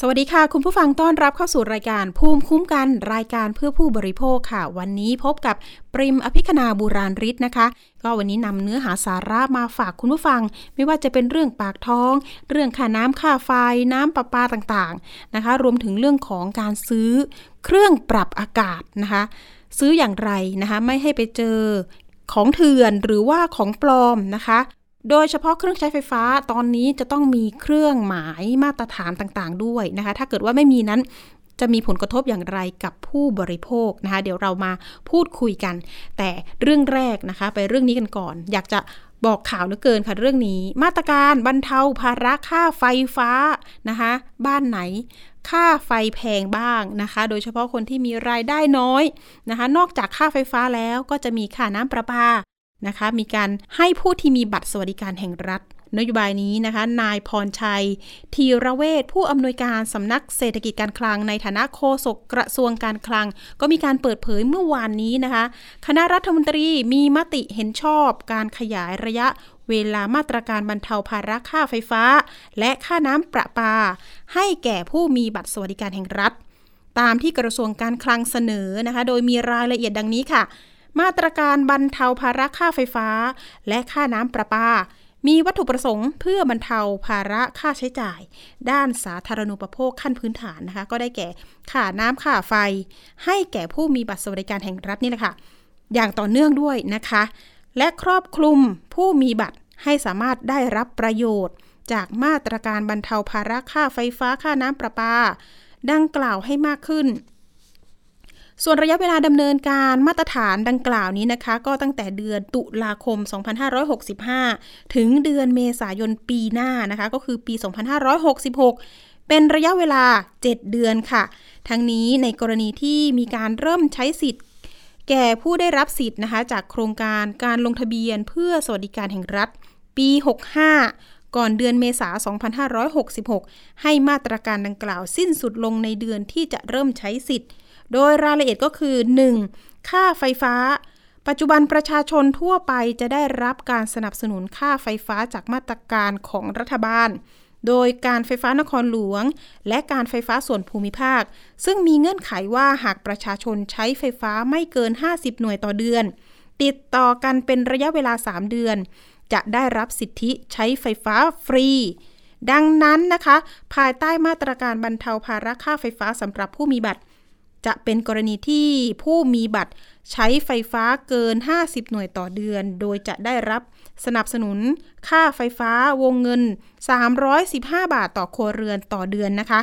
สวัสดีค่ะคุณผู้ฟังต้อนรับเข้าสู่รายการภูมิคุ้มกันรายการเพื่อผู้บริโภคค่ะวันนี้พบกับปริมอภิคณาบูราณฤทธิ์นะคะก็วันนี้นำเนื้อหาสาระมาฝากคุณผู้ฟังไม่ว่าจะเป็นเรื่องปากท้องเรื่องค่าน้ำค่าไฟน้ำประปาต่างๆนะคะรวมถึงเรื่องของการซื้อเครื่องปรับอากาศนะคะซื้ออย่างไรนะคะไม่ให้ไปเจอของเถื่อนหรือว่าของปลอมนะคะโดยเฉพาะเครื่องใช้ไฟฟ้าตอนนี้จะต้องมีเครื่องหมายมาตรฐานต่างๆด้วยนะคะถ้าเกิดว่าไม่มีนั้นจะมีผลกระทบอย่างไรกับผู้บริโภคนะคะเดี๋ยวเรามาพูดคุยกันแต่เรื่องแรกนะคะไปเรื่องนี้กันก่อนอยากจะบอกข่าวเหลือเกินค่ะเรื่องนี้มาตรการบรรเทาภาระค่าไฟฟ้านะคะบ้านไหนค่าไฟแพงบ้างนะคะโดยเฉพาะคนที่มีรายได้น้อยนะคะนอกจากค่าไฟฟ้าแล้วก็จะมีค่าน้ำประปานะคะมีการให้ผู้ที่มีบัตรสวัสดิการแห่งรัฐนโยบายนี้นะคะนายพรชัยธีระเวชผู้อำนวยการสำนักเศรษฐกิจการคลังในฐานะโฆษกกระทรวงการคลังก็มีการเปิดเผยเมื่อวานนี้นะคะคณะรัฐมนตรีมีมติเห็นชอบการขยายระยะเวลามาตรการบรรเทาภาระค่าไฟฟ้าและค่าน้ำประปาให้แก่ผู้มีบัตรสวัสดิการแห่งรัฐตามที่กระทรวงการคลังเสนอนะคะโดยมีรายละเอียดดังนี้ค่ะมาตรการบรรเทาภาระค่าไฟฟ้าและค่าน้ำประปามีวัตถุประสงค์เพื่อบรรเทาภาระค่าใช้จ่ายด้านสาธารณูปโภคขั้นพื้นฐานนะคะก็ได้แก่ค่าน้ำค่าไฟให้แก่ผู้มีบัตรสวัสดิการแห่งรัฐนี่แหละค่ะอย่างต่อเนื่องด้วยนะคะและครอบคลุมผู้มีบัตรให้สามารถได้รับประโยชน์จากมาตรการบรรเทาภาระค่าไฟฟ้าค่าน้ำประปาดังกล่าวให้มากขึ้นส่วนระยะเวลาดำเนินการมาตรฐานดังกล่าวนี้นะคะก็ตั้งแต่เดือนตุลาคม2565ถึงเดือนเมษายนปีหน้านะคะก็คือปี2566เป็นระยะเวลา7เดือนค่ะทั้งนี้ในกรณีที่มีการเริ่มใช้สิทธิ์แก่ผู้ได้รับสิทธิ์นะคะจากโครงการการลงทะเบียนเพื่อสวัสดิการแห่งรัฐปี65ก่อนเดือนเมษายน2566ให้มาตรการดังกล่าวสิ้นสุดลงในเดือนที่จะเริ่มใช้สิทธิ์โดยรายละเอียดก็คือ 1. ค่าไฟฟ้าปัจจุบันประชาชนทั่วไปจะได้รับการสนับสนุนค่าไฟฟ้าจากมาตรการของรัฐบาลโดยการไฟฟ้านครหลวงและการไฟฟ้าส่วนภูมิภาคซึ่งมีเงื่อนไขว่าหากประชาชนใช้ไฟฟ้าไม่เกิน50หน่วยต่อเดือนติดต่อกันเป็นระยะเวลา3เดือนจะได้รับสิทธิใช้ไฟฟ้าฟรีดังนั้นนะคะภายใต้มาตรการบรรเทาภาระค่าไฟฟ้าสำหรับผู้มีบัตรจะเป็นกรณีที่ผู้มีบัตรใช้ไฟฟ้าเกิน50หน่วยต่อเดือนโดยจะได้รับสนับสนุนค่าไฟฟ้าวงเงิน315บาทต่อครัวเรือนต่อเดือนนะคะ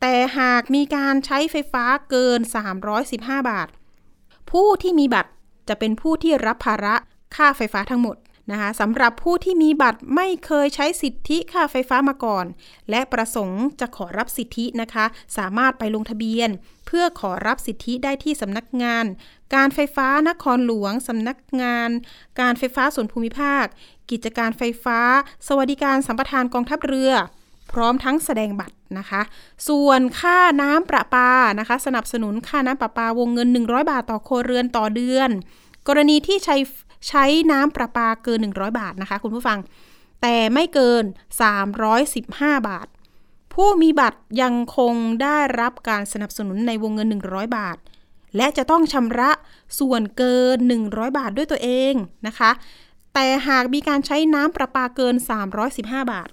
แต่หากมีการใช้ไฟฟ้าเกิน315บาทผู้ที่มีบัตรจะเป็นผู้ที่รับภาระค่าไฟฟ้าทั้งหมดนะคะสำหรับผู้ที่มีบัตรไม่เคยใช้สิทธิค่าไฟฟ้ามาก่อนและประสงค์จะขอรับสิทธินะคะสามารถไปลงทะเบียนเพื่อขอรับสิทธิได้ที่สำนักงานการไฟฟ้านครหลวงสำนักงานการไฟฟ้าส่วนภูมิภาคกิจการไฟฟ้าสวัสดิการสัมปทานกองทัพเรือพร้อมทั้งแสดงบัตรนะคะส่วนค่าน้ำประปานะคะสนับสนุนค่าน้ำประปาวงเงิน100บาทต่อครัวเรือนต่อเดือนกรณีที่ใช้น้ำประปาเกิน100บาทนะคะคุณผู้ฟังแต่ไม่เกิน315บาทผู้มีบัตรยังคงได้รับการสนับสนุนในวงเงิน100บาทและจะต้องชำระส่วนเกิน100บาทด้วยตัวเองนะคะแต่หากมีการใช้น้ำประปาเกิน315บาท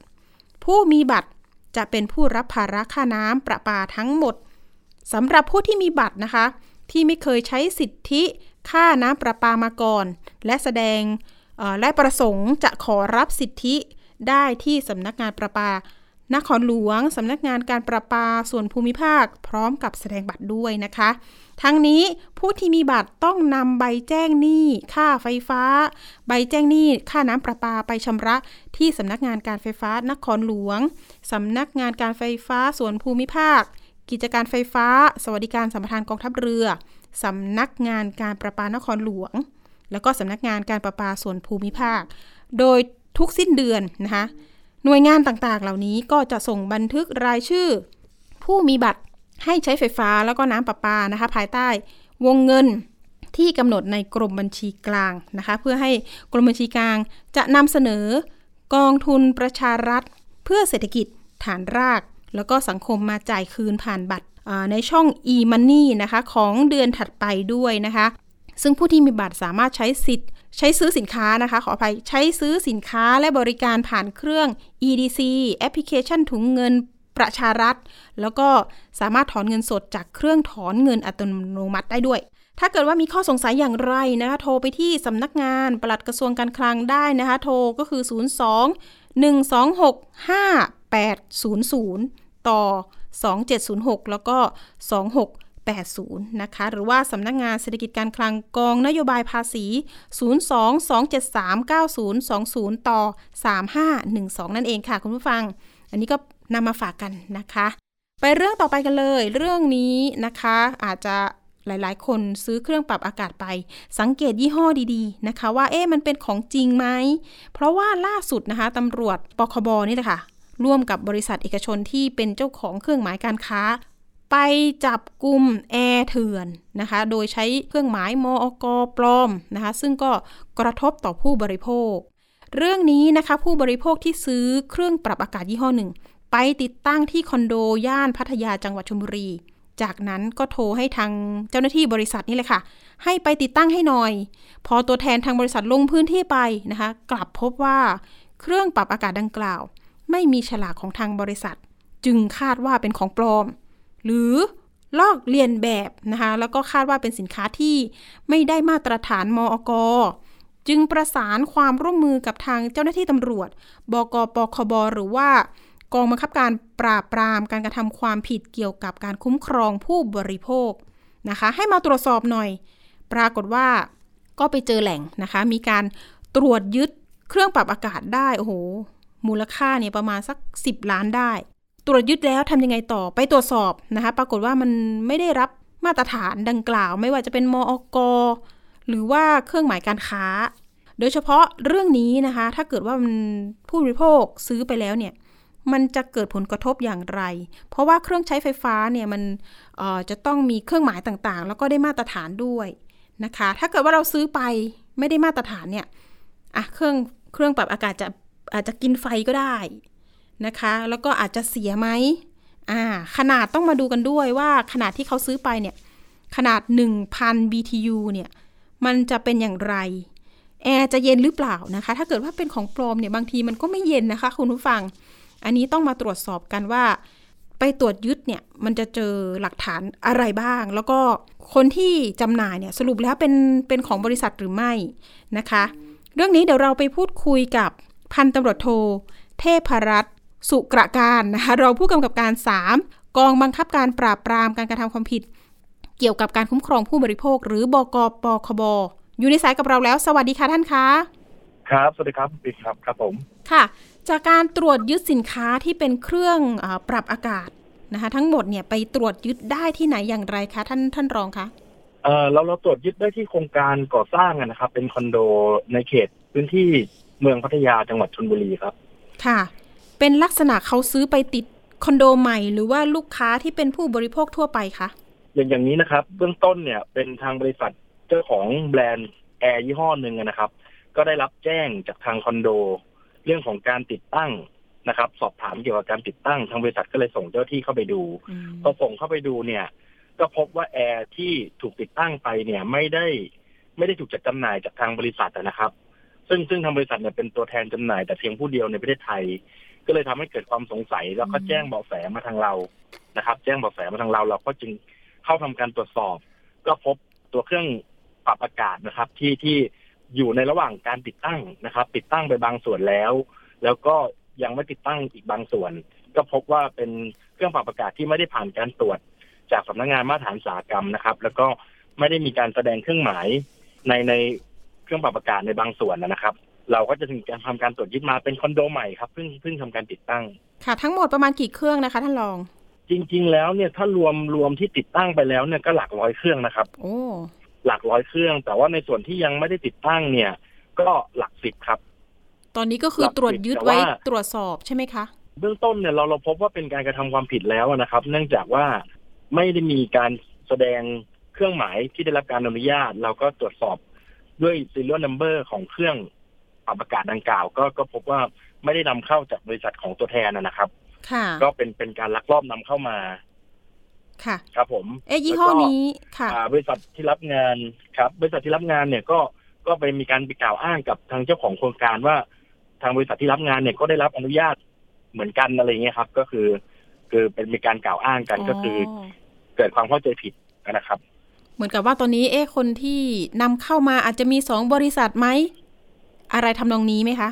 ผู้มีบัตรจะเป็นผู้รับภาระค่าน้ำประปาทั้งหมดสำหรับผู้ที่มีบัตรนะคะที่ไม่เคยใช้สิทธิค่าน้ำประปามาก่อนและแสดงและประสงค์จะขอรับสิทธิได้ที่สำนักงานประปานครหลวงสำนักงานการประปาส่วนภูมิภาคพร้อมกับแสดงบัตรด้วยนะคะทั้งนี้ผู้ที่มีบัตรต้องนำใบแจ้งหนี้ค่าไฟฟ้าใบแจ้งหนี้ค่าน้ำประปาไปชำระที่สำนักงานการไฟฟ้านครหลวงสำนักงานการไฟฟ้าส่วนภูมิภาคกิจการไฟฟ้าสวัสดิการสัมปทานกองทัพเรือสำนักงานการประปานครหลวงแล้วก็สำนักงานการประปาส่วนภูมิภาคโดยทุกสิ้นเดือนนะคะหน่วยงานต่างๆเหล่านี้ก็จะส่งบันทึกรายชื่อผู้มีบัตร ให้ใช้ไฟฟ้าแล้วก็น้ำประปานะคะภายใต้วงเงินที่กำหนดในกรมบัญชีกลางนะคะเพื่อให้กรมบัญชีกลางจะนำเสนอกองทุนประชารัฐเพื่อเศรษฐกิจฐานรากแล้วก็สังคมมาจ่ายคืนผ่านบัตรในช่อง e-money นะคะของเดือนถัดไปด้วยนะคะซึ่งผู้ที่มีบัตรสามารถใช้สิทธิ์ใช้ซื้อสินค้านะคะขออภัยใช้ซื้อสินค้าและบริการผ่านเครื่อง EDC แอปพลิเคชันถุงเงินประชารัฐแล้วก็สามารถถอนเงินสดจากเครื่องถอนเงินอัตโนมัติได้ด้วยถ้าเกิดว่ามีข้อสงสัยอย่างไรนะคะโทรไปที่สำนักงานปลัดกระทรวงการคลังได้นะคะโทรก็คือ02-126-5800ต่อ2706แล้วก็2680นะคะหรือว่าสำนักงานเศรษฐกิจการคลังกองนโยบายภาษี02-273-9020ต่อ3512นั่นเองค่ะคุณผู้ฟังอันนี้ก็นำมาฝากกันนะคะไปเรื่องต่อไปกันเลยเรื่องนี้นะคะอาจจะหลายๆคนซื้อเครื่องปรับอากาศไปสังเกตยี่ห้อดีๆนะคะว่ามันเป็นของจริงไหมเพราะว่าล่าสุดนะคะตำรวจปคบนี่แหละค่ะร่วมกับบริษัทเอกชนที่เป็นเจ้าของเครื่องหมายการค้าไปจับกุมแอร์เถื่อนนะคะโดยใช้เครื่องหมายมอก.ปลอมนะคะซึ่งก็กระทบต่อผู้บริโภคเรื่องนี้นะคะผู้บริโภคที่ซื้อเครื่องปรับอากาศยี่ห้อหนึ่งไปติดตั้งที่คอนโดย่านพัทยาจังหวัดชลบุรีจากนั้นก็โทรให้ทางเจ้าหน้าที่บริษัทนี่เลยค่ะให้ไปติดตั้งให้หน่อยพอตัวแทนทางบริษัทลงพื้นที่ไปนะคะกลับพบว่าเครื่องปรับอากาศดังกล่าวไม่มีฉลากของทางบริษัทจึงคาดว่าเป็นของปลอมหรือลอกเลียนแบบนะคะแล้วก็คาดว่าเป็นสินค้าที่ไม่ได้มาตรฐานมอก.จึงประสานความร่วมมือกับทางเจ้าหน้าที่ตำรวจบก.ปคบ.หรือว่ากองบังคับการปราบปรามการกระทำความผิดเกี่ยวกับการคุ้มครองผู้บริโภคนะคะให้มาตรวจสอบหน่อยปรากฏว่าก็ไปเจอแหล่งนะคะมีการตรวจยึดเครื่องปรับอากาศได้โอ้โหมูลค่าเนี่ยประมาณสัก10 ล้านได้ตรวจยึดแล้วทำยังไงต่อไปตรวจสอบนะคะปรากฏว่ามันไม่ได้รับมาตรฐานดังกล่าวไม่ว่าจะเป็นมอก.หรือว่าเครื่องหมายการค้าโดยเฉพาะเรื่องนี้นะคะถ้าเกิดว่าผู้บริโภคซื้อไปแล้วเนี่ยมันจะเกิดผลกระทบอย่างไรเพราะว่าเครื่องใช้ไฟฟ้าเนี่ยมันจะต้องมีเครื่องหมายต่างๆแล้วก็ได้มาตรฐานด้วยนะคะถ้าเกิดว่าเราซื้อไปไม่ได้มาตรฐานเนี่ยเครื่องปรับอากาศจะอาจจะกินไฟก็ได้นะคะแล้วก็อาจจะเสียไหมขนาดต้องมาดูกันด้วยว่าขนาดที่เขาซื้อไปเนี่ยขนาด 1,000 BTU เนี่ยมันจะเป็นอย่างไรแอร์จะเย็นหรือเปล่านะคะถ้าเกิดว่าเป็นของปลอมเนี่ยบางทีมันก็ไม่เย็นนะคะคุณผู้ฟังอันนี้ต้องมาตรวจสอบกันว่าไปตรวจยึดเนี่ยมันจะเจอหลักฐานอะไรบ้างแล้วก็คนที่จำหน่ายเนี่ยสรุปแล้วเป็นของบริษัทหรือไม่นะคะเรื่องนี้เดี๋ยวเราไปพูดคุยกับพันตำรวจโทเทพรัตน์สุกระการนะคะเราผู้กำกับการ3กองบังคับการปราบปรามการกระทำความผิดเกี่ยวกับการคุ้มครองผู้บริโภคหรือบก.ปคบ.อยู่ในสายกับเราแล้วสวัสดีค่ะท่านคะครับสวัสดีครับพี่ครับครับผมค่ะจากการตรวจยึดสินค้าที่เป็นเครื่องปรับอากาศนะคะทั้งหมดเนี่ยไปตรวจยึดได้ที่ไหนอย่างไรคะท่านรองคะเราตรวจยึดได้ที่โครงการก่อสร้างนะครับเป็นคอนโดในเขตพื้นที่เมืองพัทยาจังหวัดชลบุรีครับค่ะเป็นลักษณะเขาซื้อไปติดคอนโดใหม่หรือว่าลูกค้าที่เป็นผู้บริโภคทั่วไปคะอย่างนี้นะครับเบื้องต้นเนี่ยเป็นทางบริษัทเจ้าของแบรนด์แอร์ยี่ห้อหนึ่งนะครับก็ได้รับแจ้งจากทางคอนโดเรื่องของการติดตั้งนะครับสอบถามเกี่ยวกับการติดตั้งทางบริษัทก็เลยส่งเจ้าที่เข้าไปดูพอส่งเข้าไปดูเนี่ยก็พบว่าแอร์ที่ถูกติดตั้งไปเนี่ยไม่ได้ถูกจัดจำหน่ายจากทางบริษัทนะครับซึ่งทางบริษัทเนี่ยเป็นตัวแทนจำหน่ายแต่เพียงผู้เดียวในประเทศไทยก็เลยทำให้เกิดความสงสัยแล้วก็แจ้งเบาะแสมาทางเรานะครับแจ้งเบาะแสมาทางเราเราก็จึงเข้าทำการตรวจสอบก็พบตัวเครื่องปรับอากาศนะครับที่อยู่ในระหว่างการติดตั้งนะครับติดตั้งไปบางส่วนแล้วก็ยังไม่ติดตั้งอีกบางส่วนก็พบว่าเป็นเครื่องปรับอากาศที่ไม่ได้ผ่านการตรวจจากสำนักงานมาตรฐานอุตสาหกรรมนะครับแล้วก็ไม่ได้มีการแสดงเครื่องหมายในเครื่องปรับอากาศในบางส่วนนะครับเราก็จะถึงการทำการตรวจยึดมาเป็นคอนโดใหม่ครับเพิ่งทำการติดตั้งค่ะทั้งหมดประมาณกี่เครื่องนะคะท่านรองจริงๆแล้วเนี่ยถ้ารวมที่ติดตั้งไปแล้วเนี่ยก็หลักร้อยเครื่องนะครับโอ้หลักร้อยเครื่องแต่ว่าในส่วนที่ยังไม่ได้ติดตั้งเนี่ยก็หลัก10ครับตอนนี้ก็คือตรวจยึดไว้ตรวจสอบใช่ไหมคะเบื้องต้นเนี่ยเราพบว่าเป็นการกระทำความผิดแล้วนะครับเนื่องจากว่า ไม่ได้มีการแสดงเครื่องหมายที่ได้รับการอนุญาตเราก็ตรวจสอบด้วย serial number ของเครื่องปรับอากาศดังกล่าวก็พบว่าไม่ได้นำเข้าจากบริษัทของตัวแทนนะครับก็เป็นการลักลอบนำเข้ามาค่ะครับผมยี่ห้อนี้ค่ะบริษัทที่รับงานครับบริษัทที่รับงานเนี่ยก็ไปมีการไปกล่าวอ้างกับทางเจ้าของโครงการว่าทางบริษัทที่รับงานเนี่ยก็ได้รับอนุญาตเหมือนกันอะไรเงี้ยครับก็คือเป็นมีการกล่าวอ้างกันก็คือเกิดความเข้าใจผิดนะครับเหมือนกับว่าตอนนี้คนที่นำเข้ามาอาจจะมี2บริษัทไหมอะไรทำนองนี้ไหมคะ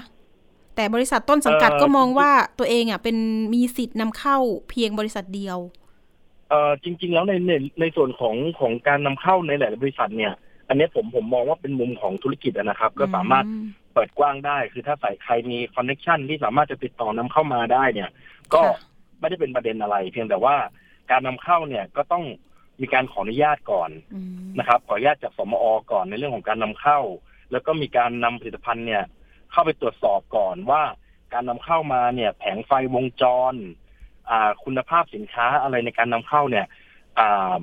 แต่บริษัทต้นสังกัดก็มองว่าตัวเองอ่ะเป็นมีสิทธิ์นำเข้าเพียงบริษัทเดียวจริงๆแล้วในส่วนของการนำเข้าในหลายบริษัทเนี่ยอันนี้ผมมองว่าเป็นมุมของธุรกิจนะครับก็สามารถเปิดกว้างได้คือถ้าใครมีคอนเนคชั่นที่สามารถจะติดต่อนำเข้ามาได้เนี่ยก็ไม่ได้เป็นประเด็นอะไรเพียงแต่ว่าการนำเข้าเนี่ยก็ต้องมีการขออนุญาตก่อนนะครับขออนุญาตจากสมอ.ก่อนในเรื่องของการนำเข้าแล้วก็มีการนำผลิตภัณฑ์เนี่ยเข้าไปตรวจสอบก่อนว่าการนำเข้ามาเนี่ยแผงไฟวงจรคุณภาพสินค้าอะไรในการนำเข้าเนี่ย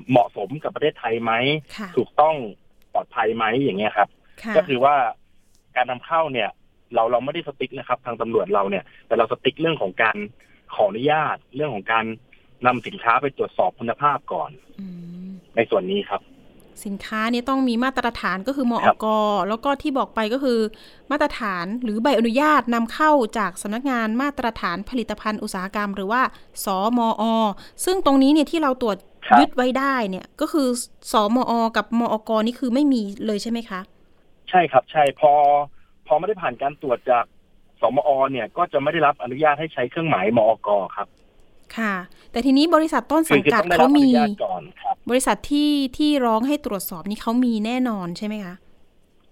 เหมาะสมกับประเทศไทยไหมถูกต้องปลอดภัยไหมอย่างเงี้ยครับก็คือว่าการนำเข้าเนี่ยเราไม่ได้สติ๊กนะครับทางตำรวจเราเนี่ยแต่เราสติ๊กเรื่องของการขออนุญาตเรื่องของการนำสินค้าไปตรวจสอบคุณภาพก่อนในส่วนนี้ครับสินค้าเนี่ยต้องมีมาตรฐานก็คือมอก.แล้วก็ที่บอกไปก็คือมาตรฐานหรือใบอนุญาตนำเข้าจากสำนักงานมาตรฐานผลิตภัณฑ์อุตสาหกรรมหรือว่าสมอ.ซึ่งตรงนี้เนี่ยที่เราตรวจยึดไว้ได้เนี่ยก็คือสมอ.กับมอก.นี่คือไม่มีเลยใช่ไหมคะใช่ครับใช่พอไม่ได้ผ่านการตรวจจากสมอ.เนี่ยก็จะไม่ได้รับอนุญาตให้ใช้เครื่องหมายมอก.ครับค่ะแต่ทีนี้บริษัทต้นสังกัดเขามีบริษัทที่ร้องให้ตรวจสอบนี่เขามีแน่นอนใช่ไหมคะ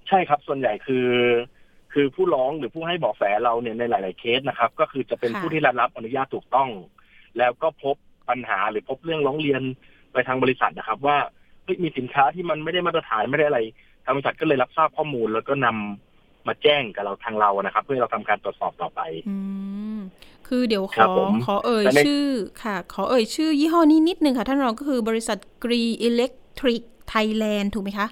ใช่ครับส่วนใหญ่คือผู้ร้องหรือผู้ให้เบาะแสเราเนี่ยในหลายๆเคสนะครับก็คือจะเป็นผู้ที่รับอนุญาตถูกต้องแล้วก็พบปัญหาหรือพบเรื่องร้องเรียนไปทางบริษัทนะครับว่ามีสินค้าที่มันไม่ได้มาตรฐานไม่ได้อะไรทางบริษัทก็เลยรับทราบข้อมูลแล้วก็นำมาแจ้งกับเราทางเรานะครับเพื่อเราทำการตรวจสอบต่อไปคือเดี๋ยวขอเอ่ยชื่อค่ะขอเอ่ยชื่อยี่ห้อนี้นิดนึงค่ะท่านรองก็คือบริษัท Green Electric Thailand ถูกไหมคะ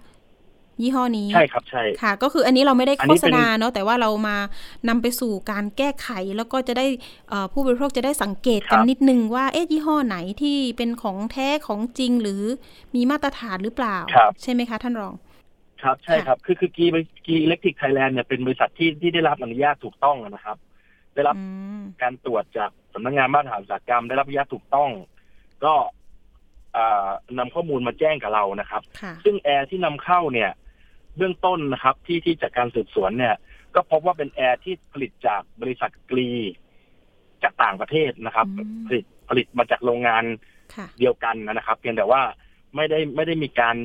ยี่ห้อนี้ใช่ครับใช่ค่ะก็คืออันนี้เราไม่ได้โฆษณาเนาะแต่ว่าเรามานำไปสู่การแก้ไขแล้วก็จะได้ผู้บริโภคจะได้สังเกตกันนิดนึงว่ายี่ห้อไหนที่เป็นของแท้ของจริงหรือมีมาตรฐานหรือเปล่าใช่ไหมคะท่านรองครับใช่ครับคือ Green Electric Thailand เนี่ยเป็นบริษัทที่ได้รับอนุญาตถูกต้องนะครับได้รับการตรวจจากสำนักงานมาตรฐานอุตสาหกรรมได้รับอนุญาตถูกต้องก็นำข้อมูลมาแจ้งกับเรานะครับซึ่งแอร์ที่นำเข้าเนี่ยเบื้องต้นนะครับที่จากการสืบสวนเนี่ยก็พบว่าเป็นแอร์ที่ผลิตจากบริษัทกรีจากต่างประเทศนะครับผลิตมาจากโรงงานเดียวกันนะครับเพียงแต่ว่าไม่ได้มีการ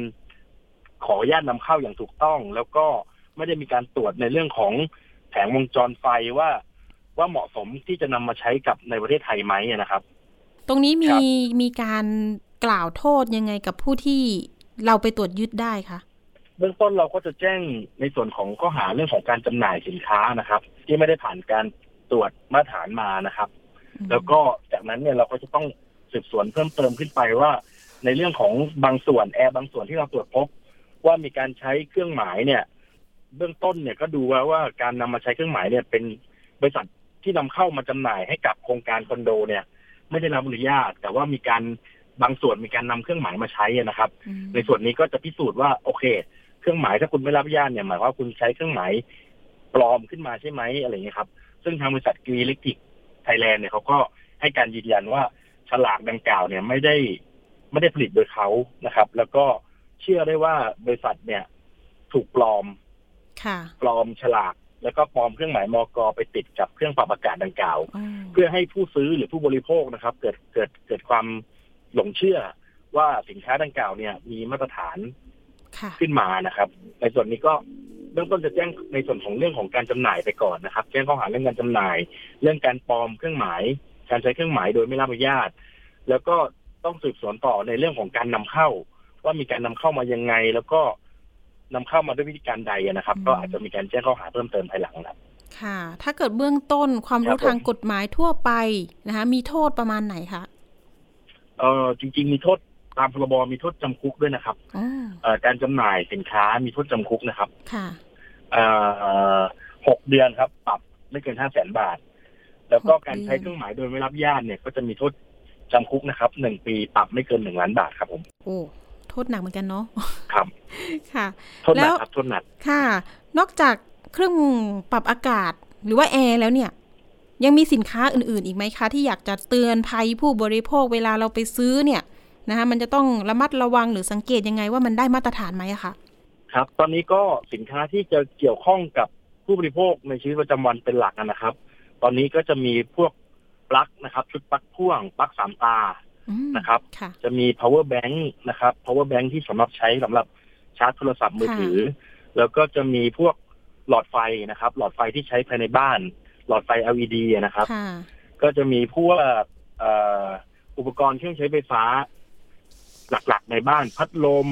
ขออนุญาตนำเข้าอย่างถูกต้องแล้วก็ไม่ได้มีการตรวจในเรื่องของแผงวงจรไฟว่าเหมาะสมที่จะนำมาใช้กับในประเทศไทยไหมนะครับตรงนี้มีการกล่าวโทษยังไงกับผู้ที่เราไปตรวจยึดได้คะเบื้องต้นเราก็จะแจ้งในส่วนของข้อหาเรื่องของการจำหน่ายสินค้านะครับที่ไม่ได้ผ่านการตรวจมาตรฐานมานะครับแล้วก็จากนั้นเนี่ยเราก็จะต้องสืบสวนเพิ่มเติมขึ้นไปว่าในเรื่องของบางส่วนแอร์บางส่วนที่เราตรวจพบว่ามีการใช้เครื่องหมายเนี่ยเบื้องต้นเนี่ยก็ดูว่าการนำมาใช้เครื่องหมายเนี่ยเป็นบริษัทที่นำเข้ามาจำหน่ายให้กับโครงการคอนโดเนี่ยไม่ได้รับอนุญาตแต่ว่ามีการบางส่วนมีการนำเครื่องหมายมาใช้นะครับในส่วนนี้ก็จะพิสูจน์ว่าโอเคเครื่องหมายถ้าคุณไม่รับอนุญาตเนี่ยหมายว่าคุณใช้เครื่องหมายปลอมขึ้นมาใช่ไหมอะไรอย่างนี้ครับซึ่งทางบริษัท Green Electric Thailand เนี่ยเขาก็ให้การยืนยันว่าฉลากดังกล่าวเนี่ยไม่ได้ผลิตโดยเขานะครับแล้วก็เชื่อได้ว่าบริษัทเนี่ยถูกปลอมฉลากแล้วก็ปลอมเครื่องหมายมก.ไปติดกับเครื่องปรับอากาศดังกล่าวเพื่อให้ผู้ซื้อหรือผู้บริโภคนะครับเกิดความหลงเชื่อว่าสินค้าดังกล่าวเนี่ยมีมาตรฐานขึ้นมานะครับในส่วนนี้ก็เริ่มต้นจะแจ้งในส่วนของเรื่องของการจำหน่ายไปก่อนนะครับแจ้งข้อหาเรื่องการจำหน่ายเรื่องการปลอมเครื่องหมายการใช้เครื่องหมายโดยไม่รับอนุญาตแล้วก็ต้องสืบสวนต่อในเรื่องของการนำเข้าว่ามีการนำเข้ามายังไงแล้วก็นำเข้ามาด้วยวิธีการใดนะครับก็อาจจะมีการแจ้งข้อหาเพิ่มเติมภายหลังครับค่ะถ้าเกิดเบื้องต้นความรู้ทางกฎหมายทั่วไปนะคะมีโทษประมาณไหนคะจริงๆมีโทษ ตามพรบมีโทษจำคุกด้วยนะครับการจำหน่ายสินค้ามีโทษจำคุกนะครับ6 เดือนครับปรับไม่เกิน 500,000 บาทแล้วก็การใช้เครื่องหมายโดยไม่รับอนุญาตเนี่ยก็จะมีโทษจำคุกนะครับ1 ปีปรับไม่เกิน1,000,000 บาทครับผมโอ้โทษหนักเหมือนกันเนาะครับค่ะโทษหนักครับโทษหนักค่ะนอกจากเครื่องปรับอากาศหรือว่าแอร์แล้วเนี่ยยังมีสินค้าอื่นๆอีกไหมคะที่อยากจะเตือนภัยผู้บริโภคเวลาเราไปซื้อเนี่ยนะคะมันจะต้องระมัดระวังหรือสังเกตยังไงว่ามันได้มาตรฐานไหมคะครับตอนนี้ก็สินค้าที่จะเกี่ยวข้องกับผู้บริโภคในชีวิตประจำวันเป็นหลักนะครับตอนนี้ก็จะมีพวกปลั๊กนะครับชุดปลั๊กพ่วงปลั๊ก3 ตานะครับจะมี power bank นะครับ power bank ที่สำหรับใช้สำหรับชาร์จโทรศัพท์มือถือแล้วก็จะมีพวกหลอดไฟนะครับหลอดไฟที่ใช้ภายในบ้านหลอดไฟ LED นะครับก็จะมีพวกอุปกรณ์เครื่องใช้ไฟฟ้าหลักๆในบ้านพัดลม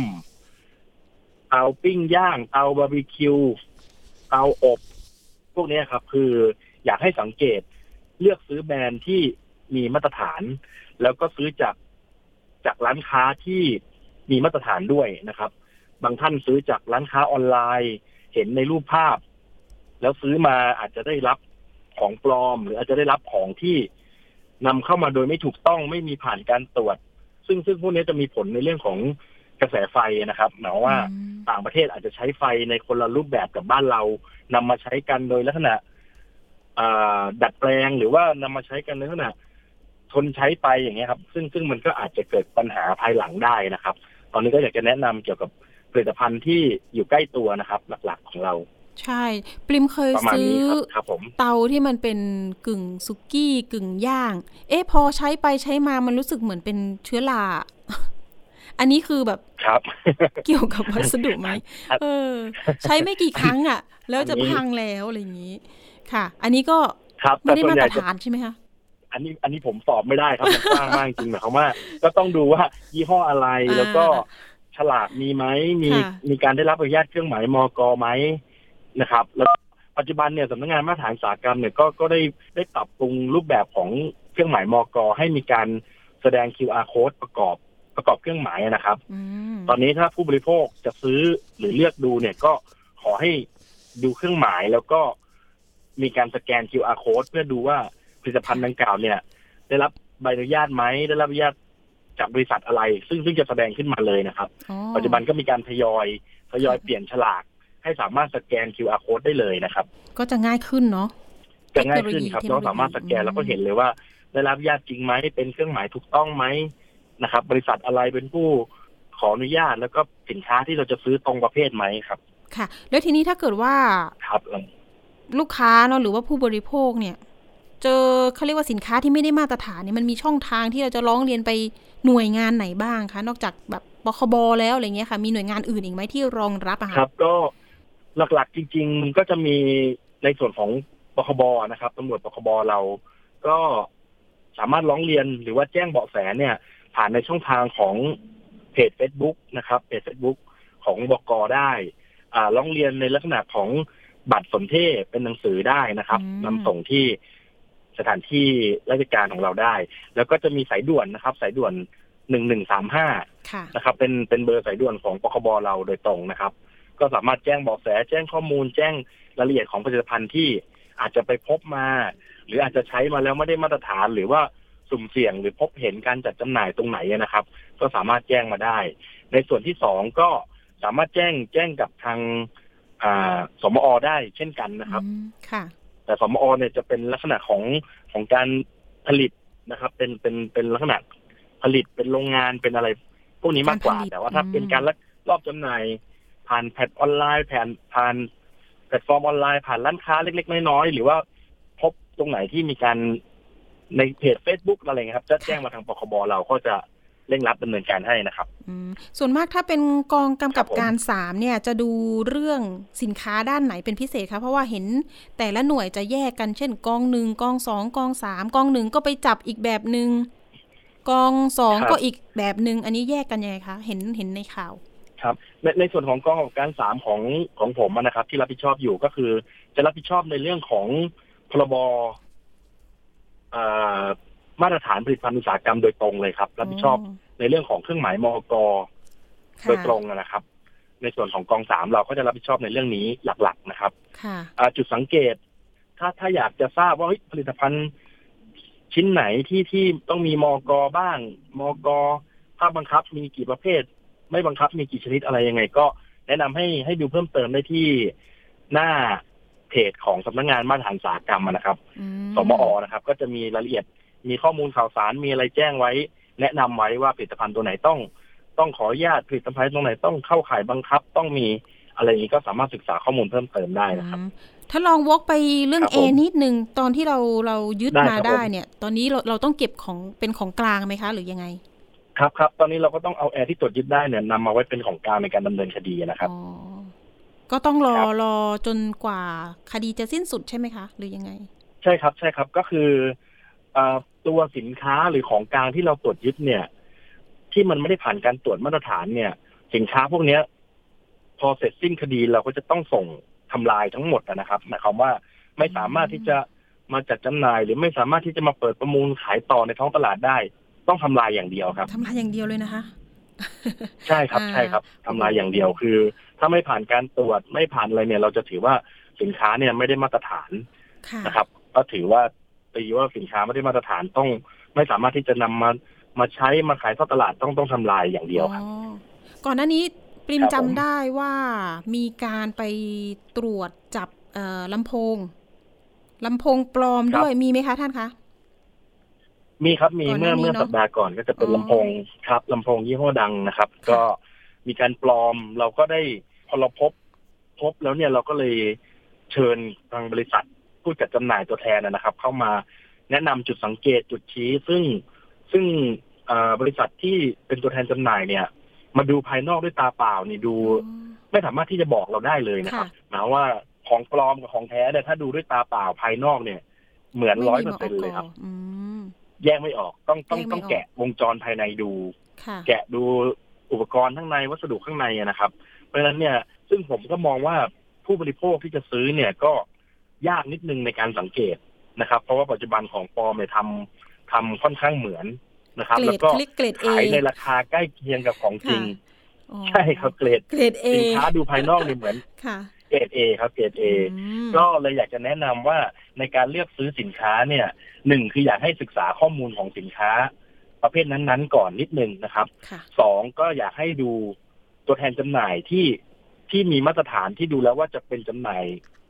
เตาปิ้งย่างเตาบาร์บีคิวเตาอบพวกนี้ครับคืออยากให้สังเกตเลือกซื้อแบรนด์ที่มีมาตรฐานแล้วก็ซื้อจากร้านค้าที่มีมาตรฐานด้วยนะครับบางท่านซื้อจากร้านค้าออนไลน์เห็นในรูปภาพแล้วซื้อมาอาจจะได้รับของปลอมหรืออาจจะได้รับของที่นำเข้ามาโดยไม่ถูกต้องไม่มีผ่านการตรวจซึ่งพวกนี้จะมีผลในเรื่องของกระแสไฟนะครับหมายว่าต่างประเทศอาจจะใช้ไฟในคนละรูปแบบกับบ้านเรานำมาใช้กันโดยลักษณะดัดแปลงหรือว่านำมาใช้กันในลักษณะทนใช้ไปอย่างเงี้ยครับซึ่งมันก็อาจจะเกิดปัญหาภายหลังได้นะครับตอนนี้ก็อยากจะแนะนำเกี่ยวกับผลิตภัณฑ์ที่อยู่ใกล้ตัวนะครับหลักๆของเราใช่ปริมเคยซื้อเตาที่มันเป็นกึ่งสุกี้กึ่งย่างพอใช้ไปใช้มามันรู้สึกเหมือนเป็นเชื้อราอันนี้คือแบบเกี่ยวกับวัสดุไหมใช้ไม่กี่ครั้งอ่ะแล้วจะพังแล้วอะไรอย่างนี้ค่ะอันนี้ก็ไม่ได้มาตรฐานใช่ไหมคะอันนี้ผมตอบไม่ได้ครับมันกว้างมากจริงหมายความว่าก็ต้องดูว่ายี่ห้ออะไรแล้วก็ฉลากมีไหมมีการได้รับอนุญาตเครื่องหมายมก.ไหมนะครับแล้วปัจจุบันเนี่ยสำนักงานมาตรฐานอุตสาหกรรมเนี่ยก็ได้ปรับปรุงรูปแบบของเครื่องหมายมก.ให้มีการแสดง QR code ประกอบเครื่องหมายนะครับตอนนี้ถ้าผู้บริโภคจะซื้อหรือเลือกดูเนี่ยก็ขอให้ดูเครื่องหมายแล้วก็มีการสแกน QR code เพื่อดูว่าผลิตภัณฑ์ดังกล่าวเนี่ยได้รับใบอนุญาตไหมได้รับอนุญาตจากบริษัทอะไรซึ่งจะแสดงขึ้นมาเลยนะครับปัจจุบันก็มีการทยอยเปลี่ยนฉลากให้สามารถสแกน QR code ได้เลยนะครับก็จะง่ายขึ้นเนาะจะง่ายขึ้นครับเราสามารถสแกนแล้วก็เห็นเลยว่าได้รับอนุญาตจริงไหมเป็นเครื่องหมายถูกต้องไหมนะครับบริษัทอะไรเป็นผู้ขออนุญาตแล้วก็สินค้าที่เราจะซื้อตรงประเภทไหมครับค่ะแล้วทีนี้ถ้าเกิดว่าลูกค้าเนาะหรือว่าผู้บริโภคเนี่ยเจอเขาเรียกว่าสินค้าที่ไม่ได้มาตรฐานเนี่ยมันมีช่องทางที่เราจะร้องเรียนไปหน่วยงานไหนบ้างคะนอกจากแบบปคบแล้วอะไรเงี้ยค่ะมีหน่วยงานอื่นอีกไหมที่รองรับอะครับก็หลักๆจริงๆก็จะมีในส่วนของปคบนะครับตำรวจปคบเราก็สามารถร้องเรียนหรือว่าแจ้งเบาะแสเนี่ยผ่านในช่องทางของเพจ Facebook นะครับเพจ Facebook ของบก.ได้ร้องเรียนในลักษณะของบัตรสนเทศเป็นหนังสือได้นะครับนำส่งที่สถานที่ราชการของเราได้แล้วก็จะมีสายด่วนนะครับสายด่วน1135นะครับเป็นเบอร์สายด่วนของปคบเราโดยตรงนะครับก็สามารถแจ้งเบาะแสแจ้งข้อมูลแจ้งรายละเอียดของผลิตภัณฑ์ที่อาจจะไปพบมาหรืออาจจะใช้มาแล้วไม่ได้มาตรฐานหรือว่าสุ่มเสี่ยงหรือพบเห็นการจัดจำหน่ายตรงไหนนะครับก็สามารถแจ้งมาได้ในส่วนที่2ก็สามารถแจ้งกับทางสมอ.ได้เช่นกันนะครับค่ะแต่สมอ.เนี่ยจะเป็นลักษณะของการผลิตนะครับเป็นลักษณะผลิตเป็นโรงงานเป็นอะไรพวกนี้มากกว่าแต่ว่าถ้าเป็นการรอบจำหน่ายผ่านแพลตฟอร์มออนไลน์ผ่านแพลตฟอร์มออนไลน์ผ่านร้านค้าเล็กๆน้อยๆหรือว่าพบตรงไหนที่มีการในเพจ Facebook อะไรเงี้ยครับจะแจ้งมาทางปคบเราก็จะเร่งรัดดำเนินการให้นะครับส่วนมากถ้าเป็นกองกำกับการ3เนี่ยจะดูเรื่องสินค้าด้านไหนเป็นพิเศษคะเพราะว่าเห็นแต่ละหน่วยจะแยกกันเช่นกอง1กอง2กอง3กอง1ก็ไปจับอีกแบบนึงกอง2ก็อีกแบบนึงอันนี้แยกกันยังไงคะเห็นในข่าวครับในส่วนของกองกำกับการ3ของผมนะครับที่รับผิดชอบอยู่ก็คือจะรับผิดชอบในเรื่องของพรบมาตรฐานผลิตภัณฑ์อุตสาหกรรมโดยตรงเลยครับรับผิดชอบใน ในเรื่องของเครื่องหมายมก.โดยตรงนะครับในส่วนของกองสามเราก็จะรับผิดชอบในเรื่องนี้หลักๆนะครับจุดสังเกตถ้าอยากจะทราบว่าผลิตภัณฑ์ชิ้นไหนที่ต้องมีมก.บ้างมก.ภาคบังคับมีกี่ประเภทไม่บังคับมีกี่ชนิดอะไรยังไงก็แนะนำให้ดูเพิ่มเติมได้ที่หน้าเพจของสำนักงานมาตรฐานอุตสาหกรรมนะครับสมอ.นะครับก็จะมีรายละเอียดมีข้อมูลข่าวสารมีอะไรแจ้งไว้แนะนำไว้ว่าผลิตภัณฑ์ตัวไหนต้องขออนุญาตผลิตภัณฑ์ตรงไหนต้องเข้าข่ายบังคับต้องมีอะไรอย่างนี้ก็สามารถศึกษาข้อมูลเพิ่มเติมได้นะครับถ้าลองวกไปเรื่อง A นิดนึงตอนที่เรายึดมาได้เนี่ยตอนนี้เราต้องเก็บของเป็นของกลางไหมคะหรือยังไงครับตอนนี้เราก็ต้องเอาแอร์ที่ตรวจยึดได้เนี่ยนำมาไว้เป็นของกลางในการดำเนินคดีนะครับก็ต้องรอจนกว่าคดีจะสิ้นสุดใช่ไหมคะหรือยังไงใช่ครับก็คือตัวสินค้าหรือของกลางที่เราตรวจยึดเนี่ยที่มันไม่ได้ผ่านการตรวจมาตรฐานเนี่ยสินค้าพวกนี้พอเสร็จสิ้นคดีเราก็จะต้องส่งทำลายทั้งหมดนะครับหมายความว่าไม่สามารถที่จะมาจัดจำหน่ายหรือไม่สามารถที่จะมาเปิดประมูลขายต่อในท้องตลาดได้ต้องทำลายอย่างเดียวครับทำลายอย่างเดียวเลยนะคะใช่ครับทำลายอย่างเดียวคือถ้าไม่ผ่านการตรวจไม่ผ่านอะไรเนี่ยเราจะถือว่าสินค้าเนี่ยไม่ได้มาตรฐานนะครับก็ถือว่าตีว่าสินค้าไม่ได้มาตรฐานต้องไม่สามารถที่จะนำมาใช้มาขายท่อตลาดต้องทำลายอย่างเดียวครับก่อนหน้านี้ปริมจำได้ว่ามีการไปตรวจจับลำโพงปลอมด้วยมีไหมคะท่านคะมีครับมีเมื่อสัปดาห์ก่อนก็จะเป็นลำโพงครับลำโพงยี่ห้อดังนะครับก็มีการปลอมเราก็ได้พอเราพบแล้วเนี่ยเราก็เลยเชิญทางบริษัทผู้จัดจำหน่ายตัวแทนนะครับเข้ามาแนะนำจุดสังเกตจุดชี้ซึ่งบริษัทที่เป็นตัวแทนจำหน่ายเนี่ยมาดูภายนอกด้วยตาเปล่านี่ดูไม่สามารถที่จะบอกเราได้เลยนะครับหมายว่าของปลอมกับของแท้เนี่ยถ้าดูด้วยตาเปล่าภายนอกเนี่ยเหมือน 100% เลยครับแยกไม่ออกต้องแกะวงจรภายในดูแกะดูอุปกรณ์ข้างในวัสดุข้างในนะครับเพราะฉะนั้นเนี่ยซึ่งผมก็มองว่าผู้บริโภคที่จะซื้อเนี่ยก็ยากนิดนึงในการสังเกตนะครับเพราะว่าปัจจุบันของปลอมเนี่ยทำค่อนข้างเหมือนนะครับแล้วก็ขายในราคาใกล้เคียงกับของจริงใช่ครับเกรด A สินค้าดูภายนอกเนี่ยเหมือนเกรด A ครับเกรด A ก็เลยอยากจะแนะนำว่าในการเลือกซื้อสินค้าเนี่ยหนึ่งคืออยากให้ศึกษาข้อมูลของสินค้าประเภทนั้นๆก่อนนิดนึงนะครับสองก็อยากให้ดูตัวแทนจำหน่ายที่มีมาตรฐานที่ดูแล้วว่าจะเป็นจำหน่าย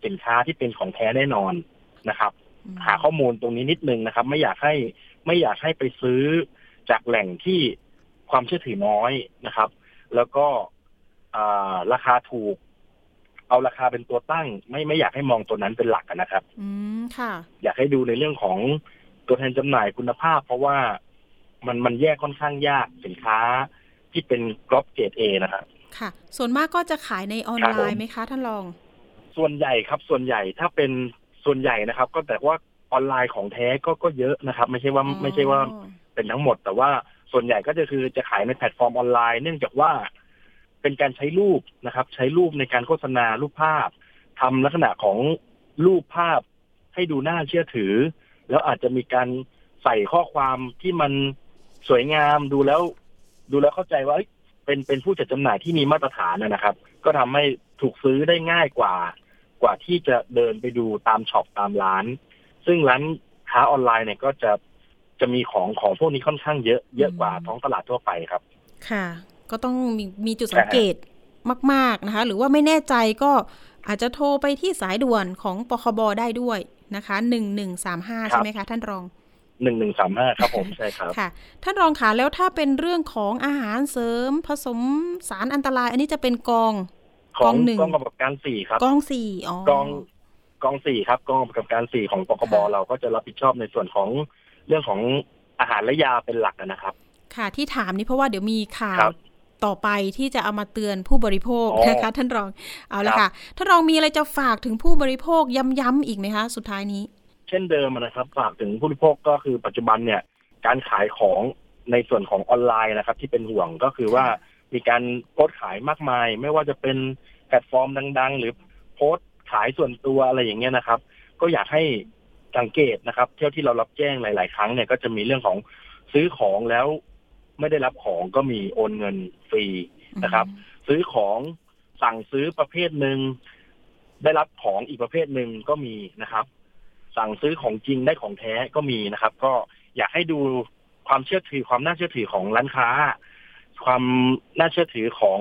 สินค้าที่เป็นของแท้แน่นอนนะครับหาข้อมูลตรงนี้นิดนึงนะครับไม่อยากให้ไปซื้อจากแหล่งที่ความเชื่อถือน้อยนะครับแล้วก็ราคาถูกเอาราคาเป็นตัวตั้งไม่อยากให้มองตัวนั้นเป็นหลักนะครับค่ะอยากให้ดูในเรื่องของตัวแทนจำหน่ายคุณภาพเพราะว่ามันแยกค่อนข้างยากสินค้าที่เป็นกรอบเกรด A นะครับค่ะส่วนมากก็จะขายในออนไลน์ไหมคะท่านรองส่วนใหญ่ถ้าเป็นส่วนใหญ่นะครับก็แต่ว่าออนไลน์ของแท้ก็เยอะนะครับไม่ใช่ว่าเป็นทั้งหมดแต่ว่าส่วนใหญ่ก็จะคือจะขายในแพลตฟอร์มออนไลน์เนื่องจากว่าเป็นการใช้รูปนะครับใช้รูปในการโฆษณารูปภาพทำลักษณะของรูปภาพให้ดูน่าเชื่อถือแล้วอาจจะมีการใส่ข้อความที่มันสวยงามดูแล้วเข้าใจว่าเป็นผู้จัดจำหน่ายที่มีมาตรฐานนะครับก็ทำให้ถูกซื้อได้ง่ายกว่าที่จะเดินไปดูตามช็อปตามร้านซึ่งร้านค้าออนไลน์เนี่ยก็จะมีของพวกนี้ค่อนข้างเยอะกว่าท้องตลาดทั่วไปครับค่ะก็ต้องมีจุดสังเกตมากๆนะคะหรือว่าไม่แน่ใจก็อาจจะโทรไปที่สายด่วนของปคบได้ด้วยนะคะ1135ใช่ไหมคะท่านรอง1135ครับผมใช่ครับค่ะท่านรองค่ะแล้วถ้าเป็นเรื่องของอาหารเสริมผสมสารอันตรายอันนี้จะเป็นกอง1กองกำกับการ4ครับกอง4อ๋อกอง4ครับกองกำกับการ4ของปคบเราก็จะรับผิดชอบในส่วนของเรื่องของอาหารและยาเป็นหลักนะครับค่ะที่ถามนี่เพราะว่าเดี๋ยวมีข่าวต่อไปที่จะเอามาเตือนผู้บริโภคนะคะท่านรองเอาละค่ะท่านรองมีอะไรจะฝากถึงผู้บริโภคย้ำๆอีกไหมคะสุดท้ายนี้เช่นเดิมนะครับฝากถึงผู้บริโภคก็คือปัจจุบันเนี่ยการขายของในส่วนของออนไลน์นะครับที่เป็นห่วงก็คือว่ามีการโพสต์ขายมากมายไม่ว่าจะเป็นแพลตฟอร์มดังๆหรือโพสต์ขายส่วนตัวอะไรอย่างเงี้ยนะครับก็อยากให้สังเกตนะครับเท่าที่เรารับแจ้งหลายๆครั้งเนี่ยก็จะมีเรื่องของซื้อของแล้ว ไม่ได้รับของก็มีโอนเงินฟรีนะครับซื้อของสั่งซื้อประเภทหนึ่งได้รับของอีกประเภทหนึ่งก็มีนะครับสั่งซื้อของจริงได้ของแท้ก็มีนะครับก็อยากให้ดูความเชื่อถือความน่าเชื่อถือของร้านค้าความน่าเชื่อถือของ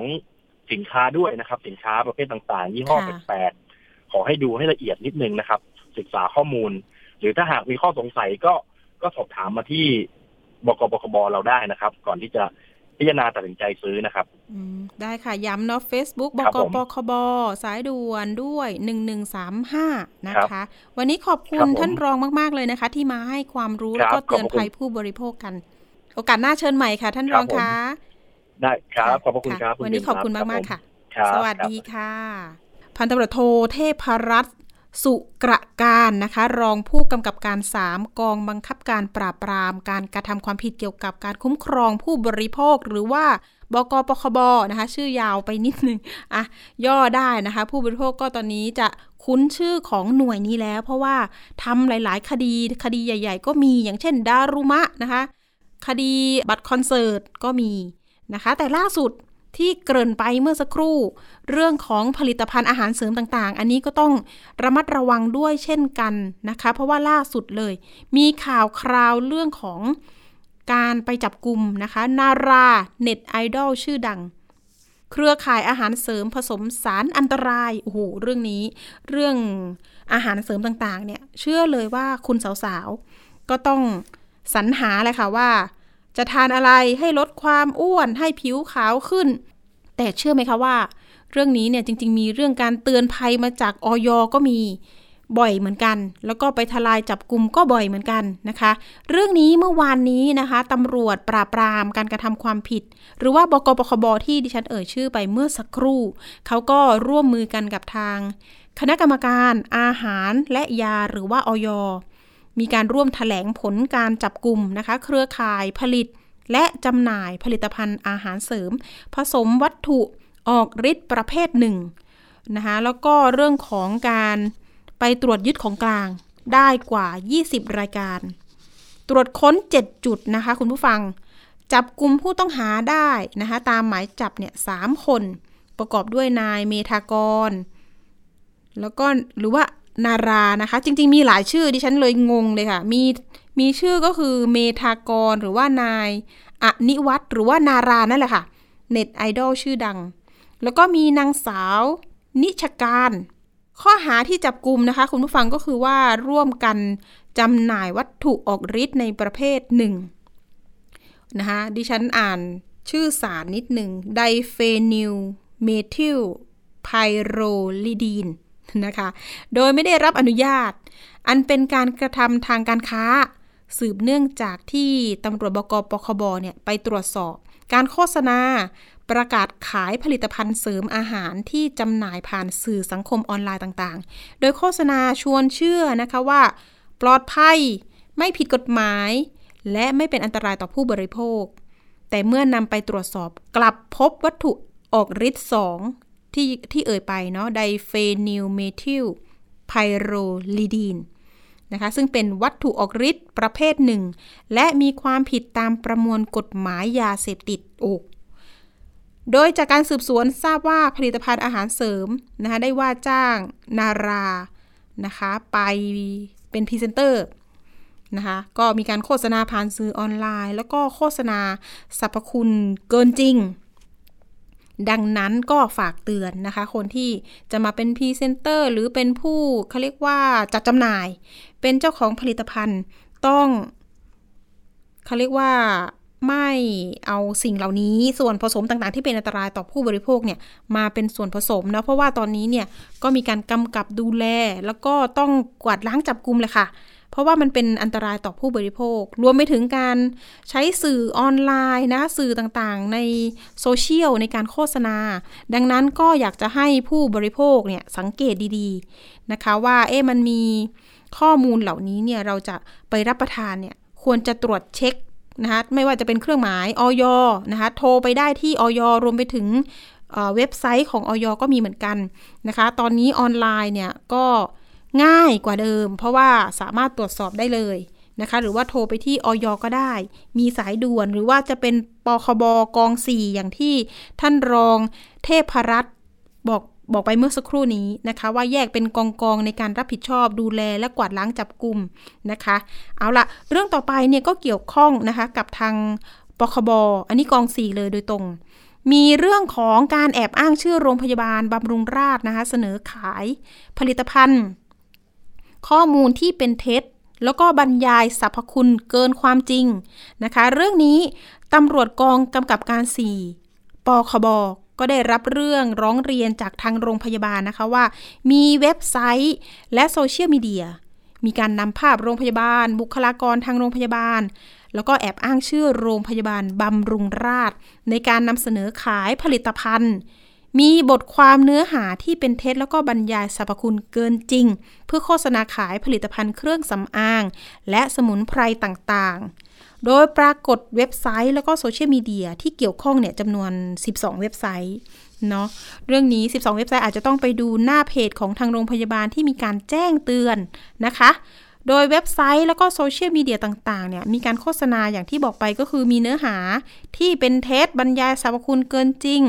สินค้าด้วยนะครับสินค้าประเภทต่างๆยี่ห้อแปลกๆขอให้ดูให้ละเอียดนิดนึงนะครับศึกษาข้อมูลหรือถ้าหากมีข้อสงสัยก็สอบถามมาที่บก.ปคบ.เราได้นะครับก่อนที่จะพิจารณาตัดสินใจซื้อนะครับได้ค่ะย้ำเนาะ Facebook บก.ปคบ.สายด่วนด้วย1135นะคะวันนี้ขอบคุณท่านรองมากๆเลยนะคะที่มาให้ความรู้แล้วก็เตือนภัยผู้บริโภคกันโอกาสหน้าเชิญใหม่ค่ะท่านรองคะได้ครับขอบคุณครับวันนี้ขอบคุณมากๆค่ะสวัสดีค่ะพันตำรวจโทเทพรัตน์สุกระการนะคะรองผู้กำกับการ3กองบังคับการปราบปรามการกระทำความผิดเกี่ยวกับการคุ้มครองผู้บริโภคหรือว่าบก.ปคบ.นะคะชื่อยาวไปนิดนึงอ่ะย่อได้นะคะผู้บริโภคก็ตอนนี้จะคุ้นชื่อของหน่วยนี้แล้วเพราะว่าทำหลายๆคดีใหญ่ๆก็มีอย่างเช่นดารุมะนะคะคดีบัตรคอนเสิร์ตก็มีนะคะแต่ล่าสุดที่เกริ่นไปเมื่อสักครู่เรื่องของผลิตภัณฑ์อาหารเสริมต่างๆอันนี้ก็ต้องระมัดระวังด้วยเช่นกันนะคะเพราะว่าล่าสุดเลยมีข่าวคราวเรื่องของการไปจับกุมนะคะนาราเน็ตไอดอลชื่อดังเครือข่ายอาหารเสริมผสมสารอันตรายโอ้โหเรื่องนี้เรื่องอาหารเสริมต่างๆเนี่ยเชื่อเลยว่าคุณสาวๆก็ต้องสรรหาเลยค่ะว่าจะทานอะไรให้ลดความอ้วนให้ผิวขาวขึ้นแต่เชื่อไหมคะว่าเรื่องนี้เนี่ยจริงๆมีเรื่องการเตือนภัยมาจากอย.ก็มีบ่อยเหมือนกันแล้วก็ไปทลายจับกุมก็บ่อยเหมือนกันนะคะเรื่องนี้เมื่อวานนี้นะคะตำรวจปราบปรามการกระทำความผิดหรือว่าบก.ปคบ.ที่ดิฉันเอ่ยชื่อไปเมื่อสักครู่เขาก็ร่วมมือกันกับทางคณะกรรมการอาหารและยาหรือว่าอย.มีการร่วมแถลงผลการจับกุมนะคะเครือข่ายผลิตและจำหน่ายผลิตภัณฑ์อาหารเสริมผสมวัตถุออกฤทธิ์ประเภทหนึ่งนะคะแล้วก็เรื่องของการไปตรวจยึดของกลางได้กว่า20รายการตรวจค้น7จุดนะคะคุณผู้ฟังจับกุมผู้ต้องหาได้นะคะตามหมายจับเนี่ย3คนประกอบด้วยนายเมธากรแล้วก็หรือว่านารานะคะจริงๆมีหลายชื่อดิฉันเลยงงเลยค่ะมีชื่อก็คือเมธากรหรือว่านายอนิวัฒน์หรือว่านารานั่นแหละค่ะเน็ตไอดอลชื่อดังแล้วก็มีนางสาวนิชการข้อหาที่จับกุมนะคะคุณผู้ฟังก็คือว่าร่วมกันจำหน่ายวัตถุออกฤทธิ์ในประเภทหนึ่งนะคะดิฉันอ่านชื่อสารนิดหนึ่งไดเฟนิลเมทิลไพโรลิดีนนะคะโดยไม่ได้รับอนุญาตอันเป็นการกระทำทางการค้าสืบเนื่องจากที่ตำรวจบก.ปคบ.เนี่ยไปตรวจสอบการโฆษณาประกาศขายผลิตภัณฑ์เสริมอาหารที่จำหน่ายผ่านสื่อสังคมออนไลน์ต่างๆโดยโฆษณาชวนเชื่อนะคะว่าปลอดภัยไม่ผิดกฎหมายและไม่เป็นอันตรายต่อผู้บริโภคแต่เมื่อนำไปตรวจสอบกลับพบวัตถุออกฤทธิ์ที่เอ่ยไปเนาะไดเฟนิลเมทิลไพโรลิดีนนะคะซึ่งเป็นวัตถุออกฤทธิ์ประเภทหนึ่งและมีความผิดตามประมวลกฎหมายยาเสพติดโดยจากการสืบสวนทราบว่าผลิตภัณฑ์อาหารเสริมนะคะได้ว่าจ้างนารานะคะไปเป็นพรีเซนเตอร์นะคะก็มีการโฆษณาผ่านสื่อออนไลน์แล้วก็โฆษณาสรรพคุณเกินจริงดังนั้นก็ฝากเตือนนะคะคนที่จะมาเป็นพรีเซนเตอร์หรือเป็นผู้เขาเรียกว่าจัดจำหน่ายเป็นเจ้าของผลิตภัณฑ์ต้องเขาเรียกว่าไม่เอาสิ่งเหล่านี้ส่วนผสมต่างๆที่เป็นอันตรายต่อผู้บริโภคเนี่ยมาเป็นส่วนผสมนะเพราะว่าตอนนี้เนี่ยก็มีการกำกับดูแลแล้วก็ต้องกวาดล้างจับกุมเลยค่ะเพราะว่ามันเป็นอันตรายต่อผู้บริโภครวมไปถึงการใช้สื่อออนไลน์นะสื่อต่างๆในโซเชียลในการโฆษณาดังนั้นก็อยากจะให้ผู้บริโภคเนี่ยสังเกตดีๆนะคะว่ามันมีข้อมูลเหล่านี้เนี่ยเราจะไปรับประทานเนี่ยควรจะตรวจเช็คนะคะไม่ว่าจะเป็นเครื่องหมายอย.นะคะโทรไปได้ที่อย.รวมไปถึงเว็บไซต์ของอย.ก็มีเหมือนกันนะคะตอนนี้ออนไลน์เนี่ยก็ง่ายกว่าเดิมเพราะว่าสามารถตรวจสอบได้เลย นะคะหรือว่าโทรไปที่อย.ก็ได้มีสายด่วนหรือว่าจะเป็นปคบกอง4อย่างที่ท่านรองเทพรัตน์บอกไปเมื่อสักครู่นี้นะคะว่าแยกเป็นกองในการรับผิดชอบดูแลและกวาดล้างจับกุมนะคะเอาละเรื่องต่อไปเนี่ยก็เกี่ยวข้องนะคะกับทางปคบอันนี้กอง4เลยโดยตรงมีเรื่องของการแอบอ้างชื่อโรงพยาบาลบำรุงราษฎร์นะคะเสนอขายผลิตภัณฑ์ข้อมูลที่เป็นเท็จแล้วก็บรรยายสรรพคุณเกินความจริงนะคะเรื่องนี้ตำรวจกองกำกับการ4ปคบก็ได้รับเรื่องร้องเรียนจากทางโรงพยาบาลนะคะว่ามีเว็บไซต์และโซเชียลมีเดียมีการนำภาพโรงพยาบาลบุคลากรทางโรงพยาบาลแล้วก็แอบอ้างชื่อโรงพยาบาลบำรุงราษฎร์ในการนำเสนอขายผลิตภัณฑ์มีบทความเนื้อหาที่เป็นเท็จแล้วก็บรรยายสรรพคุณเกินจริงเพื่อโฆษณาขายผลิตภัณฑ์เครื่องสำอางและสมุนไพรต่างๆโดยปรากฏเว็บไซต์แล้วก็โซเชียลมีเดียที่เกี่ยวข้องเนี่ยจำนวน12เว็บไซต์เนาะเรื่องนี้12เว็บไซต์อาจจะต้องไปดูหน้าเพจของทางโรงพยาบาลที่มีการแจ้งเตือนนะคะโดยเว็บไซต์แล้วก็โซเชียลมีเดียต่างๆเนี่ยมีการโฆษณาอย่างที่บอกไปก็คือมีเนื้อหาที่เป็นเท็จบรรยายสรรพคุณเกินจริง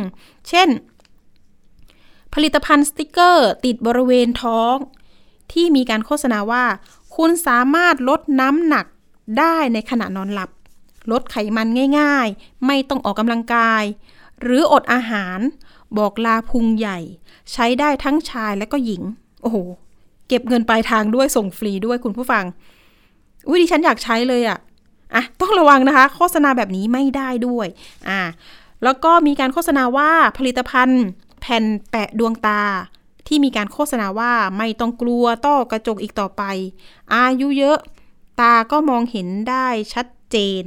เช่นผลิตภัณฑ์สติ๊กเกอร์ติดบริเวณท้องที่มีการโฆษณาว่าคุณสามารถลดน้ำหนักได้ในขณะนอนหลับลดไขมันง่ายๆไม่ต้องออกกำลังกายหรืออดอาหารบอกลาพุงใหญ่ใช้ได้ทั้งชายและก็หญิงโอ้โหเก็บเงินปลายทางด้วยส่งฟรีด้วยคุณผู้ฟังอุ๊ยดิฉันอยากใช้เลยอ่ะต้องระวังนะคะโฆษณาแบบนี้ไม่ได้ด้วยแล้วก็มีการโฆษณาว่าผลิตภัณฑ์แผ่นแปะดวงตาที่มีการโฆษณาว่าไม่ต้องกลัวต้อกระจกอีกต่อไปอายุเยอะตาก็มองเห็นได้ชัดเจน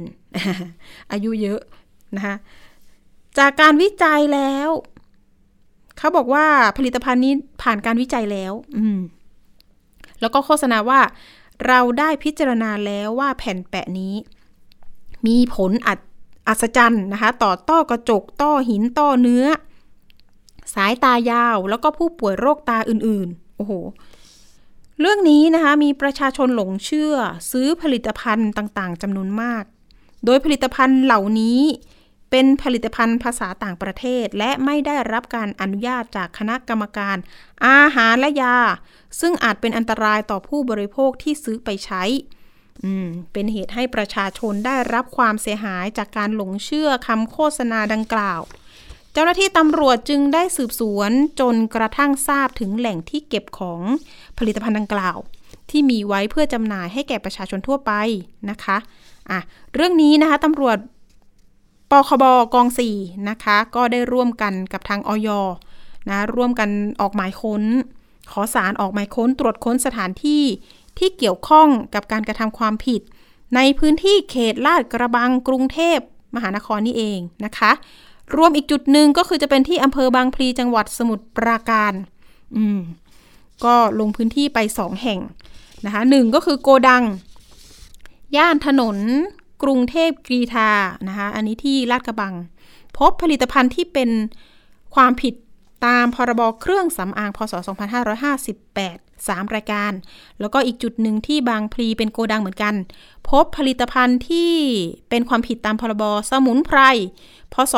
อายุเยอะนะคะจากการวิจัยแล้วเขาบอกว่าผลิตภัณฑ์นี้ผ่านการวิจัยแล้วแล้วก็โฆษณาว่าเราได้พิจารณาแล้วว่าแผ่นแปะนี้มีผลอัศจรรย์นะคะต่อต้อกระจกต้อหินต้อเนื้อสายตายาวแล้วก็ผู้ป่วยโรคตาอื่นๆโอ้โหเรื่องนี้นะคะมีประชาชนหลงเชื่อซื้อผลิตภัณฑ์ต่างๆจำนวนมากโดยผลิตภัณฑ์เหล่านี้เป็นผลิตภัณฑ์ภาษาต่างประเทศและไม่ได้รับการอนุญาตจากคณะกรรมการอาหารและยาซึ่งอาจเป็นอันตรายต่อผู้บริโภคที่ซื้อไปใช้เป็นเหตุให้ประชาชนได้รับความเสียหายจากการหลงเชื่อคำโฆษณาดังกล่าวเจ้าหน้าที่ตำรวจจึงได้สืบสวนจนกระทั่งทราบถึงแหล่งที่เก็บของผลิตภัณฑ์ดังกล่าวที่มีไว้เพื่อจำหน่ายให้แก่ประชาชนทั่วไปนะคะเรื่องนี้นะคะตำรวจปคบกอง4นะคะก็ได้ร่วมกันกับทางอย.นะร่วมกันออกหมายค้นขอศาลออกหมายค้นตรวจค้นสถานที่ที่เกี่ยวข้องกับการกระทำความผิดในพื้นที่เขตลาดกระบังกรุงเทพมหานครนี่เองนะคะรวมอีกจุดหนึ่งก็คือจะเป็นที่อำเภอบางพลีจังหวัดสมุทรปราการก็ลงพื้นที่ไป2แห่งนะคะ1ก็คือโกดังย่านถนนกรุงเทพกรีฑานะคะอันนี้ที่ลาดกระบังพบผลิตภัณฑ์ที่เป็นความผิดตามพรบเครื่องสำอางพ.ศ. 2558 3 รายการแล้วก็อีกจุดหนึ่งที่บางพลีเป็นโกดังเหมือนกันพบผลิตภัณฑ์ที่เป็นความผิดตามพรบสมุนไพรพ.ศ.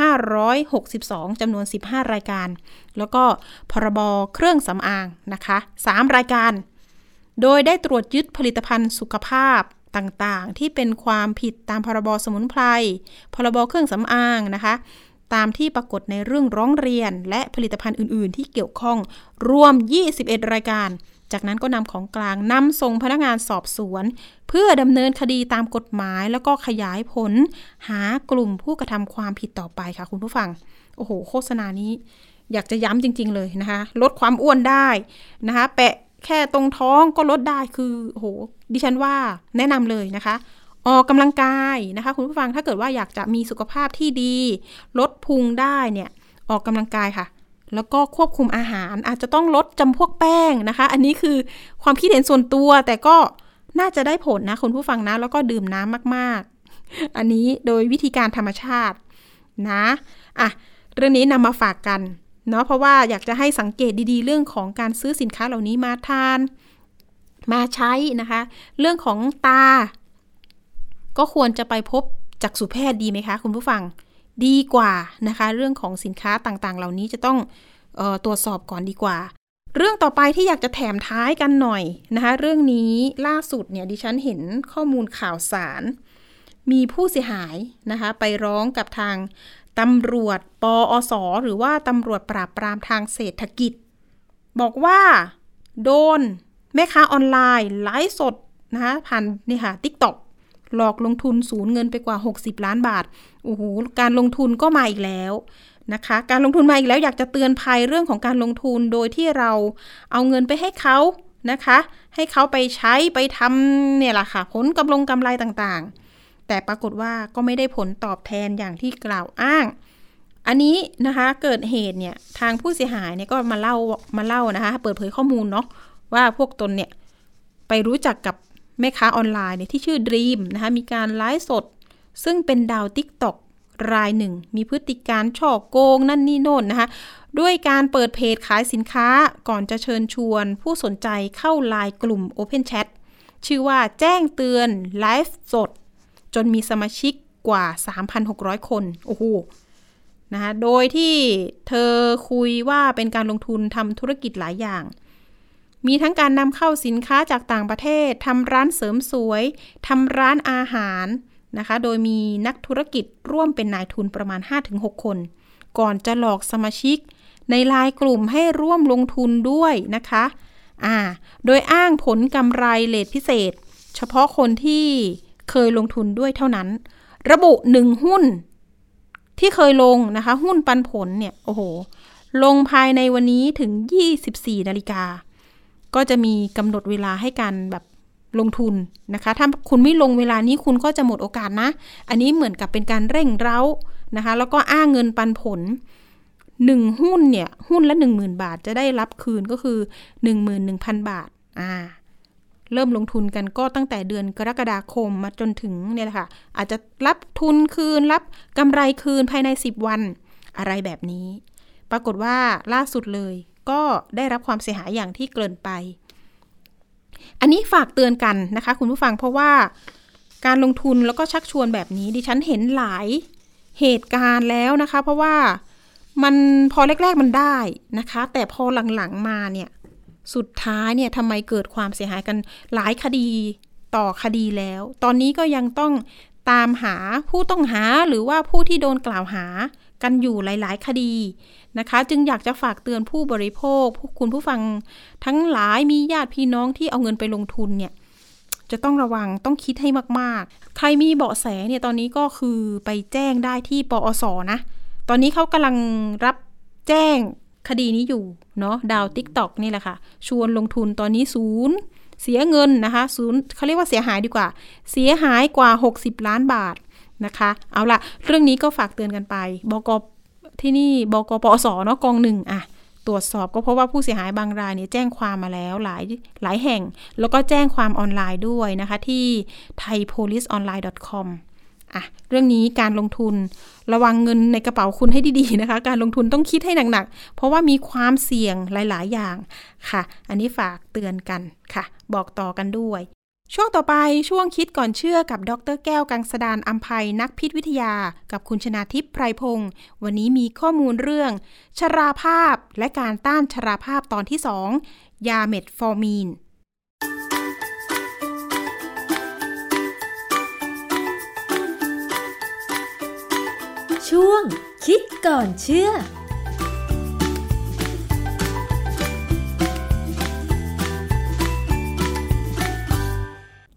2562 จำนวน 15 รายการแล้วก็พรบเครื่องสำอางนะคะ3 รายการโดยได้ตรวจยึดผลิตภัณฑ์สุขภาพต่างๆที่เป็นความผิดตามพรบสมุนไพรพรบเครื่องสำอางนะคะตามที่ปรากฏในเรื่องร้องเรียนและผลิตภัณฑ์อื่นๆที่เกี่ยวข้องรวม21รายการจากนั้นก็นำของกลางนำส่งพนักงานสอบสวนเพื่อดำเนินคดีตามกฎหมายแล้วก็ขยายผลหากลุ่มผู้กระทำความผิดต่อไปค่ะคุณผู้ฟังโอ้โหโฆษณานี้อยากจะย้ำจริงๆเลยนะคะลดความอ้วนได้นะคะแปะแค่ตรงท้องก็ลดได้คือโหดิฉันว่าแนะนำเลยนะคะออกกำลังกายนะคะคุณผู้ฟังถ้าเกิดว่าอยากจะมีสุขภาพที่ดีลดพุงได้เนี่ยออกกำลังกายค่ะแล้วก็ควบคุมอาหารอาจจะต้องลดจำพวกแป้งนะคะอันนี้คือความคิดเห็นส่วนตัวแต่ก็น่าจะได้ผลนะคุณผู้ฟังนะแล้วก็ดื่มน้ำมากๆอันนี้โดยวิธีการธรรมชาตินะเรื่องนี้นำมาฝากกันเนาะเพราะว่าอยากจะให้สังเกตดีๆเรื่องของการซื้อสินค้าเหล่านี้มาทาน มาใช้นะคะเรื่องของตาก็ควรจะไปพบจักษุแพทย์ดีไหมคะคุณผู้ฟังดีกว่านะคะเรื่องของสินค้าต่างๆเหล่านี้จะต้องตรวจสอบก่อนดีกว่าเรื่องต่อไปที่อยากจะแถมท้ายกันหน่อยนะคะเรื่องนี้ล่าสุดเนี่ยดิฉันเห็นข้อมูลข่าวสารมีผู้เสียหายนะคะไปร้องกับทางตำรวจปอสหรือว่าตำรวจปราบปรามทางเศรษฐกิจบอกว่าโดนแม่ค้าออนไลน์ไลฟ์สดนะคะผ่านนี่ค่ะ TikTok หลอกลงทุนสูญเงินไปกว่า60ล้านบาทโอ้โหการลงทุนก็มาอีกแล้วนะคะการลงทุนมาอีกแล้วอยากจะเตือนภัยเรื่องของการลงทุนโดยที่เราเอาเงินไปให้เขานะคะให้เขาไปใช้ไปทำเนี่ยแหละค่ะผลกำไรต่างๆแต่ปรากฏว่าก็ไม่ได้ผลตอบแทนอย่างที่กล่าวอ้างอันนี้นะคะเกิดเหตุเนี่ยทางผู้เสียหายเนี่ยก็มาเล่านะคะเปิดเผยข้อมูลเนาะว่าพวกตนเนี่ยไปรู้จักกับแม่ค้าออนไลน์เนี่ยที่ชื่อ Dream นะคะมีการไลฟ์สดซึ่งเป็นดาว TikTokรายหนึ่งมีพฤติการฉ้อโกงนั่นนี่โน่นนะคะด้วยการเปิดเพจขายสินค้าก่อนจะเชิญชวนผู้สนใจเข้าไลน์กลุ่ม Open Chat ชื่อว่าแจ้งเตือนไลฟ์สดจนมีสมาชิกกว่า 3,600 คนโอ้โหนะคะโดยที่เธอคุยว่าเป็นการลงทุนทำธุรกิจหลายอย่างมีทั้งการนำเข้าสินค้าจากต่างประเทศทำร้านเสริมสวยทำร้านอาหารนะคะโดยมีนักธุรกิจร่วมเป็นนายทุนประมาณ 5-6 คนก่อนจะหลอกสมาชิกในไลน์กลุ่มให้ร่วมลงทุนด้วยนะคะโดยอ้างผลกำไรเรทพิเศษเฉพาะคนที่เคยลงทุนด้วยเท่านั้นระบุ1หุ้นที่เคยลงนะคะหุ้นปันผลเนี่ยโอ้โหลงภายในวันนี้ถึง 24:00 น.ก็จะมีกำหนดเวลาให้การแบบลงทุนนะคะถ้าคุณไม่ลงเวลานี้คุณก็จะหมดโอกาสนะอันนี้เหมือนกับเป็นการเร่งเร้านะคะแล้วก็อ้างเงินปันผล1หุ้นเนี่ยหุ้นละ 10,000 บาทจะได้รับคืนก็คือ 11,000 บาทเริ่มลงทุนกันก็ตั้งแต่เดือนกรกฎาคมมาจนถึงเนี่ยแหละค่ะอาจจะรับทุนคืนรับกำไรคืนภายใน10วันอะไรแบบนี้ปรากฏว่าล่าสุดเลยก็ได้รับความเสียหายอย่างที่เกริ่นไปอันนี้ฝากเตือนกันนะคะคุณผู้ฟังเพราะว่าการลงทุนแล้วก็ชักชวนแบบนี้ดิฉันเห็นหลายเหตุการณ์แล้วนะคะเพราะว่ามันพอแรกๆมันได้นะคะแต่พอหลังๆมาเนี่ยสุดท้ายเนี่ยทำไมเกิดความเสียหายกันหลายคดีต่อคดีแล้วตอนนี้ก็ยังต้องตามหาผู้ต้องหาหรือว่าผู้ที่โดนกล่าวหากันอยู่หลายๆคดีนะคะจึงอยากจะฝากเตือนผู้บริโภคคุณผู้ฟังทั้งหลายมีญาติพี่น้องที่เอาเงินไปลงทุนเนี่ยจะต้องระวังต้องคิดให้มากๆใครมีเบาะแสเนี่ยตอนนี้ก็คือไปแจ้งได้ที่ปอส.นะตอนนี้เขากำลังรับแจ้งคดีนี้อยู่เนาะดาว TikTok นี่แหละค่ะชวนลงทุนตอนนี้ศูนย์เสียเงินนะคะศูนย์เขาเรียกว่าเสียหายดีกว่าเสียหายกว่า60ล้านบาทนะคะเอาล่ะเรื่องนี้ก็ฝากเตือนกันไปบกปอสเนาะกองหนึ่งตรวจสอบก็เพราะว่าผู้เสียหายบางรายเนี่ยแจ้งความมาแล้วหลายแห่งแล้วก็แจ้งความออนไลน์ด้วยนะคะที่ thaipoliceonline.com เรื่องนี้การลงทุนระวังเงินในกระเป๋าคุณให้ดีๆนะคะการลงทุนต้องคิดให้หนักๆเพราะว่ามีความเสี่ยงหลายๆอย่างค่ะอันนี้ฝากเตือนกันค่ะบอกต่อกันด้วยช่วงต่อไปช่วงคิดก่อนเชื่อกับดร.แก้วกังสดาลอำไพนักพิษวิทยากับคุณชนาทิพย์ไพรพงศ์วันนี้มีข้อมูลเรื่องชราภาพและการต้านชราภาพตอนที่2ยาเม็ดฟอร์มีนช่วงคิดก่อนเชื่อ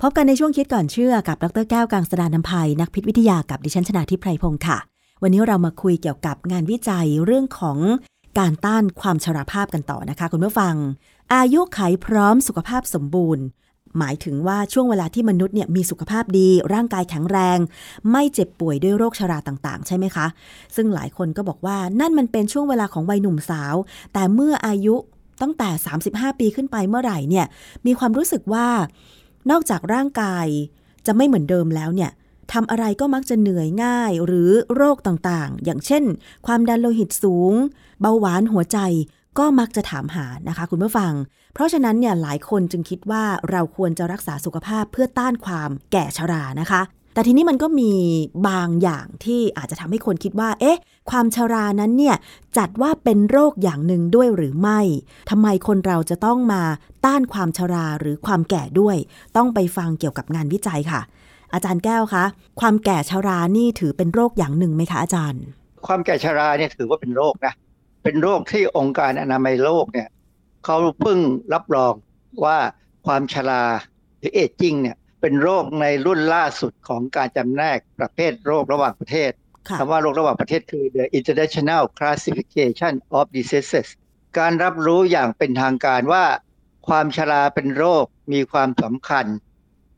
พบกันในช่วงคิดก่อนเชื่อกับดร.แก้วกังสดาลอำไพนักพิษวิทยากับดิฉันชนาทิพย์ไพรพงศ์ค่ะวันนี้เรามาคุยเกี่ยวกับงานวิจัยเรื่องของการต้านความชราภาพกันต่อนะคะคุณผู้ฟังอายุขัยพร้อมสุขภาพสมบูรณ์หมายถึงว่าช่วงเวลาที่มนุษย์เนี่ยมีสุขภาพดีร่างกายแข็งแรงไม่เจ็บป่วยด้วยโรคชราต่างๆใช่ไหมคะซึ่งหลายคนก็บอกว่านั่นมันเป็นช่วงเวลาของวัยหนุ่มสาวแต่เมื่ออายุตั้งแต่35ปีขึ้นไปเมื่อไหร่เนี่ยมีความรู้สึกว่านอกจากร่างกายจะไม่เหมือนเดิมแล้วเนี่ยทำอะไรก็มักจะเหนื่อยง่ายหรือโรคต่างๆอย่างเช่นความดันโลหิตสูงเบาหวานหัวใจ ก็มักจะถามหานะคะคุณผู้ฟังเพราะฉะนั้นเนี่ยหลายคนจึงคิดว่าเราควรจะรักษาสุขภาพเพื่อต้านความแก่ชรานะคะแต่ทีนี้มันก็มีบางอย่างที่อาจจะทำให้คนคิดว่าเอ๊ะความชรานั้นเนี่ยจัดว่าเป็นโรคอย่างหนึ่งด้วยหรือไม่ทำไมคนเราจะต้องมาต้านความชราหรือความแก่ด้วยต้องไปฟังเกี่ยวกับงานวิจัยค่ะอาจารย์แก้วคะความแก่ชรานี่ถือเป็นโรคอย่างหนึ่งไหมคะอาจารย์ความแก่ชราเนี่ยถือว่าเป็นโรคนะเป็นโรคที่องค์การอนามัยโลกเนี่ยเขาเพิ่งรับรองว่าความชราหรือเอจจิ้งเนี่ยเป็นโรคในรุ่นล่าสุดของการจำแนกประเภทโรคระหว่างประเทศคำว่าโรคระหว่างประเทศคือ The International Classification of Diseases การรับรู้อย่างเป็นทางการว่าความชราเป็นโรคมีความสำคัญ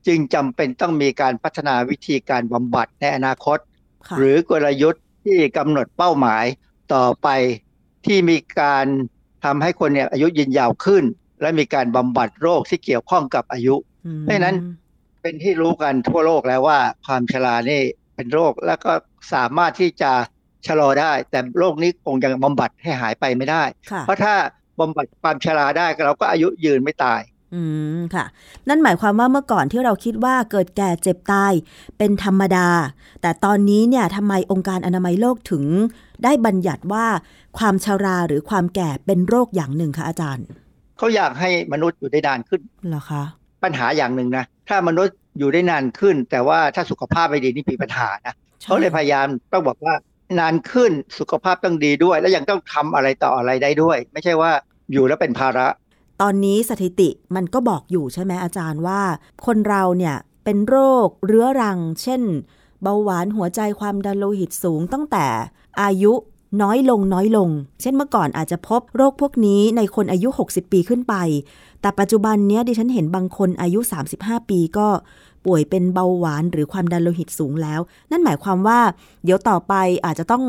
จึงจำเป็นต้องมีการพัฒนาวิธีการบำบัดในอนาคตหรือกลยุทธ์ที่กำหนดเป้าหมายต่อไปที่มีการทำให้คนเนี่ยอายุยืนยาวขึ้นและมีการบำบัดโรคที่เกี่ยวข้องกับอายุเพราะฉะนั้นเป็นที่รู้กันทั่วโลกแล้วว่าความชรานี่เป็นโรคแล้วก็สามารถที่จะชะลอได้แต่โรคนี้คงยังบำบัดให้หายไปไม่ได้เพราะถ้าบำบัดความชราได้เราก็อายุยืนไม่ตายค่ะนั่นหมายความว่าเมื่อก่อนที่เราคิดว่าเกิดแก่เจ็บตายเป็นธรรมดาแต่ตอนนี้เนี่ยทำไมองค์การอนามัยโลกถึงได้บัญญัติว่าความชราหรือความแก่เป็นโรคอย่างหนึ่งคะอาจารย์เขาอยากให้มนุษย์อยู่ได้นานขึ้นเหรอคะปัญหาอย่างหนึ่งนะถ้ามนุษย์อยู่ได้นานขึ้นแต่ว่าถ้าสุขภาพไม่ดีนี่มีปัญหานะเขาเลยพยายามต้องบอกว่านานขึ้นสุขภาพต้องดีด้วยและยังต้องทำอะไรต่ออะไรได้ด้วยไม่ใช่ว่าอยู่แล้วเป็นภาระตอนนี้สถิติมันก็บอกอยู่ใช่ไหมอาจารย์ว่าคนเราเนี่ยเป็นโรคเรื้อรังเช่นเบาหวานหัวใจความดันโลหิตสูงตั้งแต่อายุน้อยลงเช่นเมื่อก่อนอาจจะพบโรคพวกนี้ในคนอายุ60ปีขึ้นไปแต่ปัจจุบันเนี้ยดิฉันเห็นบางคนอายุ35ปีก็ป่วยเป็นเบาหวานหรือความดันโลหิตสูงแล้วนั่นหมายความว่าเดี๋ยวต่อไปอาจจะต้อง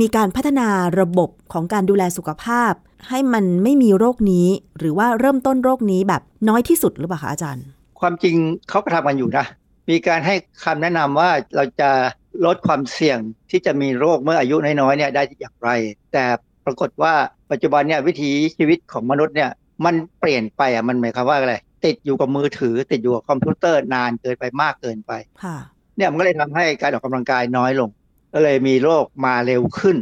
มีการพัฒนาระบบของการดูแลสุขภาพให้มันไม่มีโรคนี้หรือว่าเริ่มต้นโรคนี้แบบน้อยที่สุดหรือเปล่าคะอาจารย์ความจริงเขาก็ทำกันอยู่นะมีการให้คำแนะนำว่าเราจะลดความเสี่ยงที่จะมีโรคเมื่ออายุน้อยๆเนี่ยได้อย่างไรแต่ปรากฏว่าปัจจุบันเนี่ยวิถีชีวิตของมนุษย์เนี่ยมันเปลี่ยนไปอ่ะมันหมายความว่าอะไรติดอยู่กับมือถือติดอยู่กับคอมพิวเตอร์นานเกินไปมากเกินไปเนี่ยมันก็เลยทำให้การออกกำลังกายน้อยลงก็เลยมีโรคมาเร็วขึ้น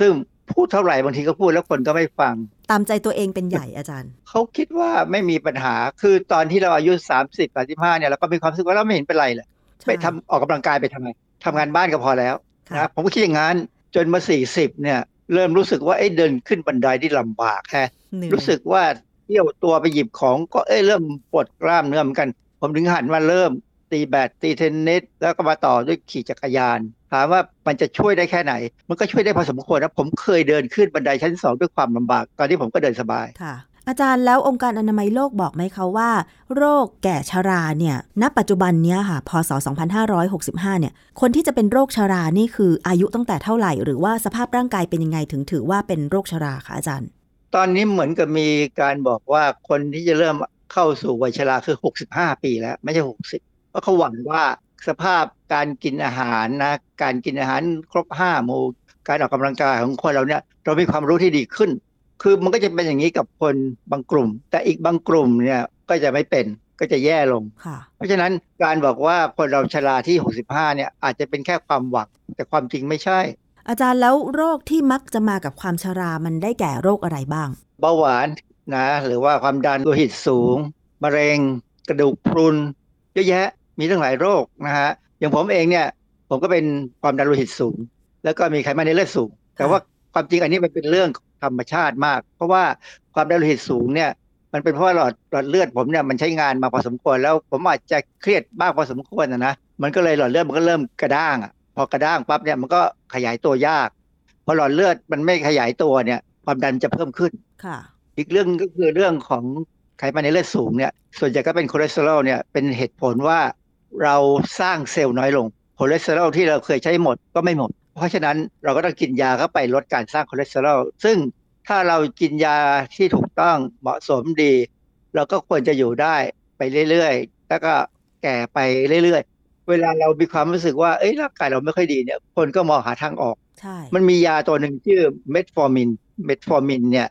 ซึ่งพูดเท่าไหร่บางทีก็พูดแล้วคนก็ไม่ฟังตามใจตัวเองเป็นใหญ่อาจารย์เขาคิดว่าไม่มีปัญหาคือตอนที่เราอายุ30 35เนี่ยเราก็มีความรู้สึกว่าเราไม่เห็นเป็นไรเลยไปทำออกกำลังกายไปทำไมทำงานบ้านก็พอแล้วนะผมก็คิดอย่างนั้นจนมา40เนี่ยเริ่มรู้สึกว่าไอ้เดินขึ้นบันไดที่ลำบากแฮะรู้สึกว่าเที่ยวตัวไปหยิบของก็เริ่มปวดกล้ามเนื้อเหมือนกันผมถึงหันมาเริ่มตีแบดตีเทนนิสแล้วก็มาต่อด้วยขี่จักรยานถามว่ามันจะช่วยได้แค่ไหนมันก็ช่วยได้พอสมควรนะผมเคยเดินขึ้นบันไดชั้น2ด้วยความลำบากตอนที่ผมก็เดินสบายค่ะอาจารย์แล้วองค์การอนามัยโลกบอกไหมคะว่าโรคแก่ชราเนี่ยณปัจจุบันเนี้ยค่ะพศ2565เนี่ยคนที่จะเป็นโรคชรานี่คืออายุตั้งแต่เท่าไหร่หรือว่าสภาพร่างกายเป็นยังไงถึงถือว่าเป็นโรคชราคะอาจารย์ตอนนี้เหมือนกับมีการบอกว่าคนที่จะเริ่มเข้าสู่วัยชราคือ65ปีแล้วไม่ใช่60เพราะเขาหวังว่าสภาพการกินอาหารนะการกินอาหารครบ5หมู่การออกกำลังกายของคนเราเนี่ยเรามีความรู้ที่ดีขึ้นคือมันก็จะเป็นอย่างนี้กับคนบางกลุ่มแต่อีกบางกลุ่มเนี่ยก็จะไม่เป็นก็จะแย่ลงเพราะฉะนั้นการบอกว่าคนเราชราที่65เนี่ยอาจจะเป็นแค่ความหวังแต่ความจริงไม่ใช่อาจารย์แล้วโรคที่มักจะมากับความชรามันได้แก่โรคอะไรบ้างเบาหวานนะหรือว่าความดันโลหิตสูงมะเร็งกระดูกพรุนเยอะแยะมีทั้งหลายโรคนะฮะอย่างผมเองเนี่ยผมก็เป็นความดันโลหิตสูงแล้วก็มีไขมันในเลือดสูงแต่ว่าความจริงอันนี้มันเป็นเรื่องธรรมชาติมากเพราะว่าความดันโลหิตสูงเนี่ยมันเป็นเพราะว่าหลอดเลือดผมเนี่ยมันใช้งานมาพอสมควรแล้วผมอาจจะเครียดมากพอสมควรนะมันก็เลยหลอดเลือดมันก็เริ่มกระด้างพอกระด้างปั๊บเนี่ยมันก็ขยายตัวยากพอหลอดเลือดมันไม่ขยายตัวเนี่ยความดันจะเพิ่มขึ้นอีกเรื่องก็คือเรื่องของไขมันในเลือดสูงเนี่ยส่วนใหญ่ก็เป็นคอเลสเตอรอลเนี่ยเป็นเหตุผลว่าเราสร้างเซลล์น้อยลงคอเลสเตอรอลที่เราเคยใช้หมดก็ไม่หมดเพราะฉะนั้นเราก็ต้องกินยาเข้าไปลดการสร้างคอเลสเตอรอลซึ่งถ้าเรากินยาที่ถูกต้องเหมาะสมดีเราก็ควรจะอยู่ได้ไปเรื่อยๆแล้วก็แก่ไปเรื่อยๆเวลาเรามีความรู้สึกว่าเอ้ยร่างกายเราไม่ค่อยดีเนี่ยคนก็มองหาทางออกมันมียาตัวหนึ่งชื่อเมทฟอร์มินเนี่ย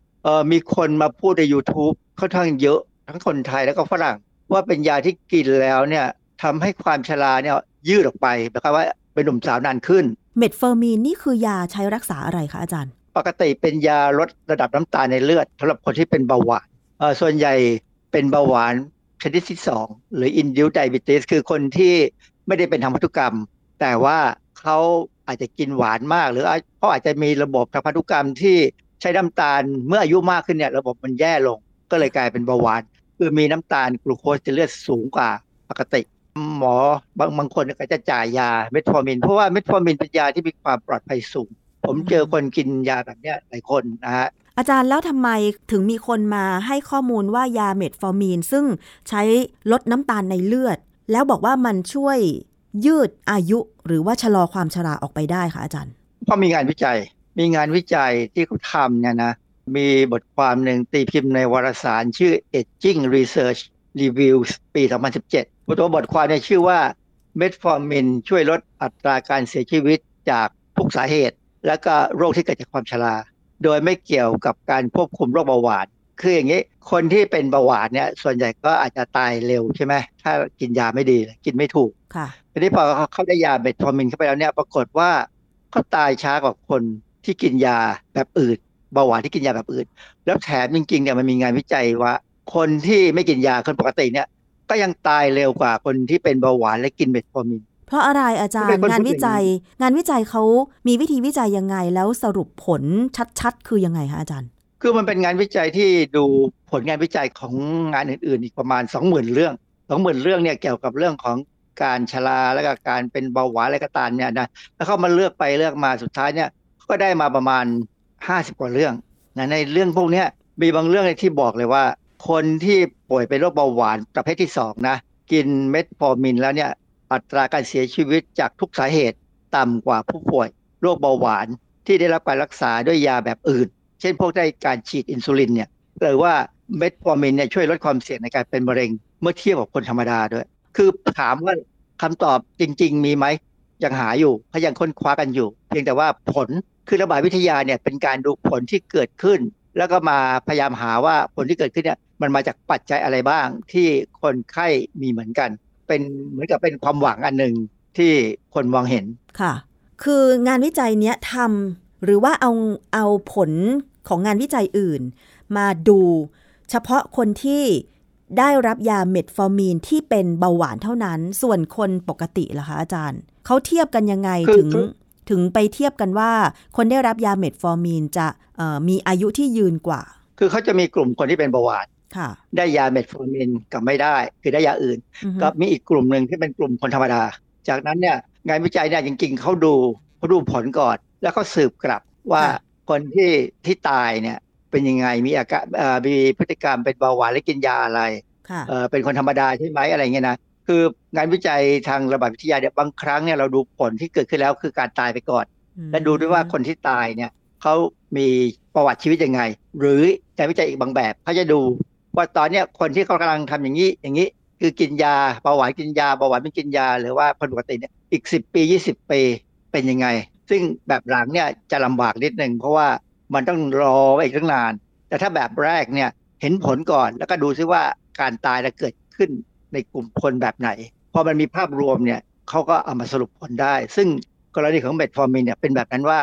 มีคนมาพูดใน YouTube ค่อนข้างเยอะทั้งคนไทยแล้วก็ฝรั่งว่าเป็นยาที่กินแล้วเนี่ยทำให้ความชราเนี่ยยืดออกไปแปลว่าเป็นหนุ่มสาวนานขึ้นเมทเฟอร์มีนนี่คือยาใช้รักษาอะไรคะอาจารย์ปกติเป็นยาลดระดับน้ำตาลในเลือดสำหรับคนที่เป็นเบาหวานส่วนใหญ่เป็นเบาหวานชนิดที่2หรือ induced diabetes คือคนที่ไม่ได้เป็นทางพันธุกรรมแต่ว่าเขาอาจจะกินหวานมากหรือเขาอาจจะมีระบบทางพันธุกรรมที่ใช้น้ำตาลเมื่ออายุมากขึ้นเนี่ยระบบมันแย่ลงก็เลยกลายเป็นเบาหวานคือมีน้ำตาลกลูโคสในเลือดสูงกว่าปกติหมอบางคนก็จะจ่ายยาเมทฟอร์มินเพราะว่าเมทฟอร์มินเป็นยาที่มีความปลอดภัยสูงผมเจอคนกินยาแบบนี้หลายคนนะฮะอาจารย์แล้วทำไมถึงมีคนมาให้ข้อมูลว่ายาเมทฟอร์มินซึ่งใช้ลดน้ำตาลในเลือดแล้วบอกว่ามันช่วยยืดอายุหรือว่าชะลอความชราออกไปได้คะอาจารย์เพราะมีงานวิจัยที่เขาทำเนี่ยนะมีบทความหนึ่งตีพิมพ์ในวารสารชื่อ Aging Research Reviews ปี 2017 บทความเนี่ยชื่อว่า Metformin ช่วยลดอัตราการเสียชีวิตจากทุกสาเหตุและก็โรคที่เกิดจากความชราโดยไม่เกี่ยวกับการควบคุมโรคเบาหวานคืออย่างนี้คนที่เป็นเบาหวานเนี่ยส่วนใหญ่ก็อาจจะตายเร็วใช่ไหมถ้ากินยาไม่ดีกินไม่ถูกค่ะทีนี้พอเขาได้ยาเมทฟอร์มินเข้าไปแล้วเนี่ยปรากฏว่าเขาตายช้ากว่าคนที่กินยาแบบอื่นเบาหวานที่กินยาแบบอื่นแล้วแถมจริงๆเนี่ยมันมีงานวิจัยว่าคนที่ไม่กินยาคนปกติเนี่ยก็ยังตายเร็วกว่าคนที่เป็นเบาหวานและกินเมทฟอร์มินเพราะอะไรอาจารย์งานวิจัยเขามีวิธีวิจัยยังไงแล้วสรุปผลชัดๆคือยังไงคะอาจารย์คือมันเป็นงานวิจัยที่ดูผลงานวิจัยของงานอื่นๆอีกประมาณ 20,000 เรื่อง 20,000 เรื่องเนี่ยเกี่ยวกับเรื่องของการชราและก็การเป็นเบาหวานอะไรก็ตามเนี่ยนะแล้วเขามาเลือกไปเลือกมาสุดท้ายเนี่ยก็ได้มาประมาณ50กว่าเรื่องนะในเรื่องพวกนี้มีบางเรื่องที่บอกเลยว่าคนที่ป่วยเป็นโรคเบาหวานประเภทที่2นะกินเมทฟอร์มินแล้วเนี่ยอัตราการเสียชีวิตจากทุกสาเหตุต่ำกว่าผู้ป่วยโรคเบาหวานที่ได้รับการรักษาด้วยยาแบบอื่นเช่นพวกได้การฉีดอินซูลินเนี่ยหรือว่าเมทฟอร์มินเนี่ยช่วยลดความเสี่ยงในการเป็นมะเร็งเมื่อเทียบกับคนธรรมดาด้วยคือถามว่าคำตอบจริงๆมีไหมยังหาอยู่เขายังค้นคว้ากันอยู่เพียงแต่ว่าผลคือระบาดวิทยาเนี่ยเป็นการดูผลที่เกิดขึ้นแล้วก็มาพยายามหาว่าผลที่เกิดขึ้นเนี่ยมันมาจากปัจจัยอะไรบ้างที่คนไข้มีเหมือนกันเป็นเหมือนกับเป็นความหวังอันหนึ่งที่คนมองเห็นค่ะคืองานวิจัยเนี้ยทำหรือว่าเอาผลของงานวิจัยอื่นมาดูเฉพาะคนที่ได้รับยาเมทฟอร์มินที่เป็นเบาหวานเท่านั้นส่วนคนปกติล่ะคะอาจารย์เขาเทียบกันยังไงถึงไปเทียบกันว่าคนได้รับยาเมทฟอร์มินจะมีอายุที่ยืนกว่าคือเขาจะมีกลุ่มคนที่เป็นเบาหวานได้ยาเมทฟอร์มินกับไม่ได้คือได้ยาอื่นกับมีอีกกลุ่มหนึ่งที่เป็นกลุ่มคนธรรมดาจากนั้นเนี่ยงานวิจัยเนี่ยจริงๆเขาดูผลก่อนแล้วเขาสืบกลับว่าคนที่ตายเนี่ยเป็นยังไงมีอาการมีพฤติกรรมเป็นเบาหวานและกินยาอะไรเป็นคนธรรมดาใช่ไหมอะไรเงี้ยนะคืองานวิจัยทางระบาดวิทยาเนี่ยบางครั้งเนี่ยเราดูผลที่เกิดขึ้นแล้วคือการตายไปก่อนและดูด้วยว่าคนที่ตายเนี่ยเขามีประวัติชีวิตยังไงหรืองานวิจัยอีกบางแบบเขาจะดูว่าตอนเนี้ยคนที่เขากำลังทำอย่างนี้คือกินยาเบาหวานกินยาเบาหวานไม่กินยาหรือว่าคนปกติเนี่ยอีก10ปี20ปีเป็นยังไงซึ่งแบบหลังเนี่ยจะลำบากนิดนึงเพราะว่ามันต้องรออีกตั้งนานแต่ถ้าแบบแรกเนี่ยเห็นผลก่อนแล้วก็ดูซิว่าการตายจะเกิดขึ้นในกลุ่มคนแบบไหนพอมันมีภาพรวมเนี่ยเขาก็เอามาสรุปผลได้ซึ่งกรณีของเมทฟอร์มินเนี่ยเป็นแบบนั้นว่า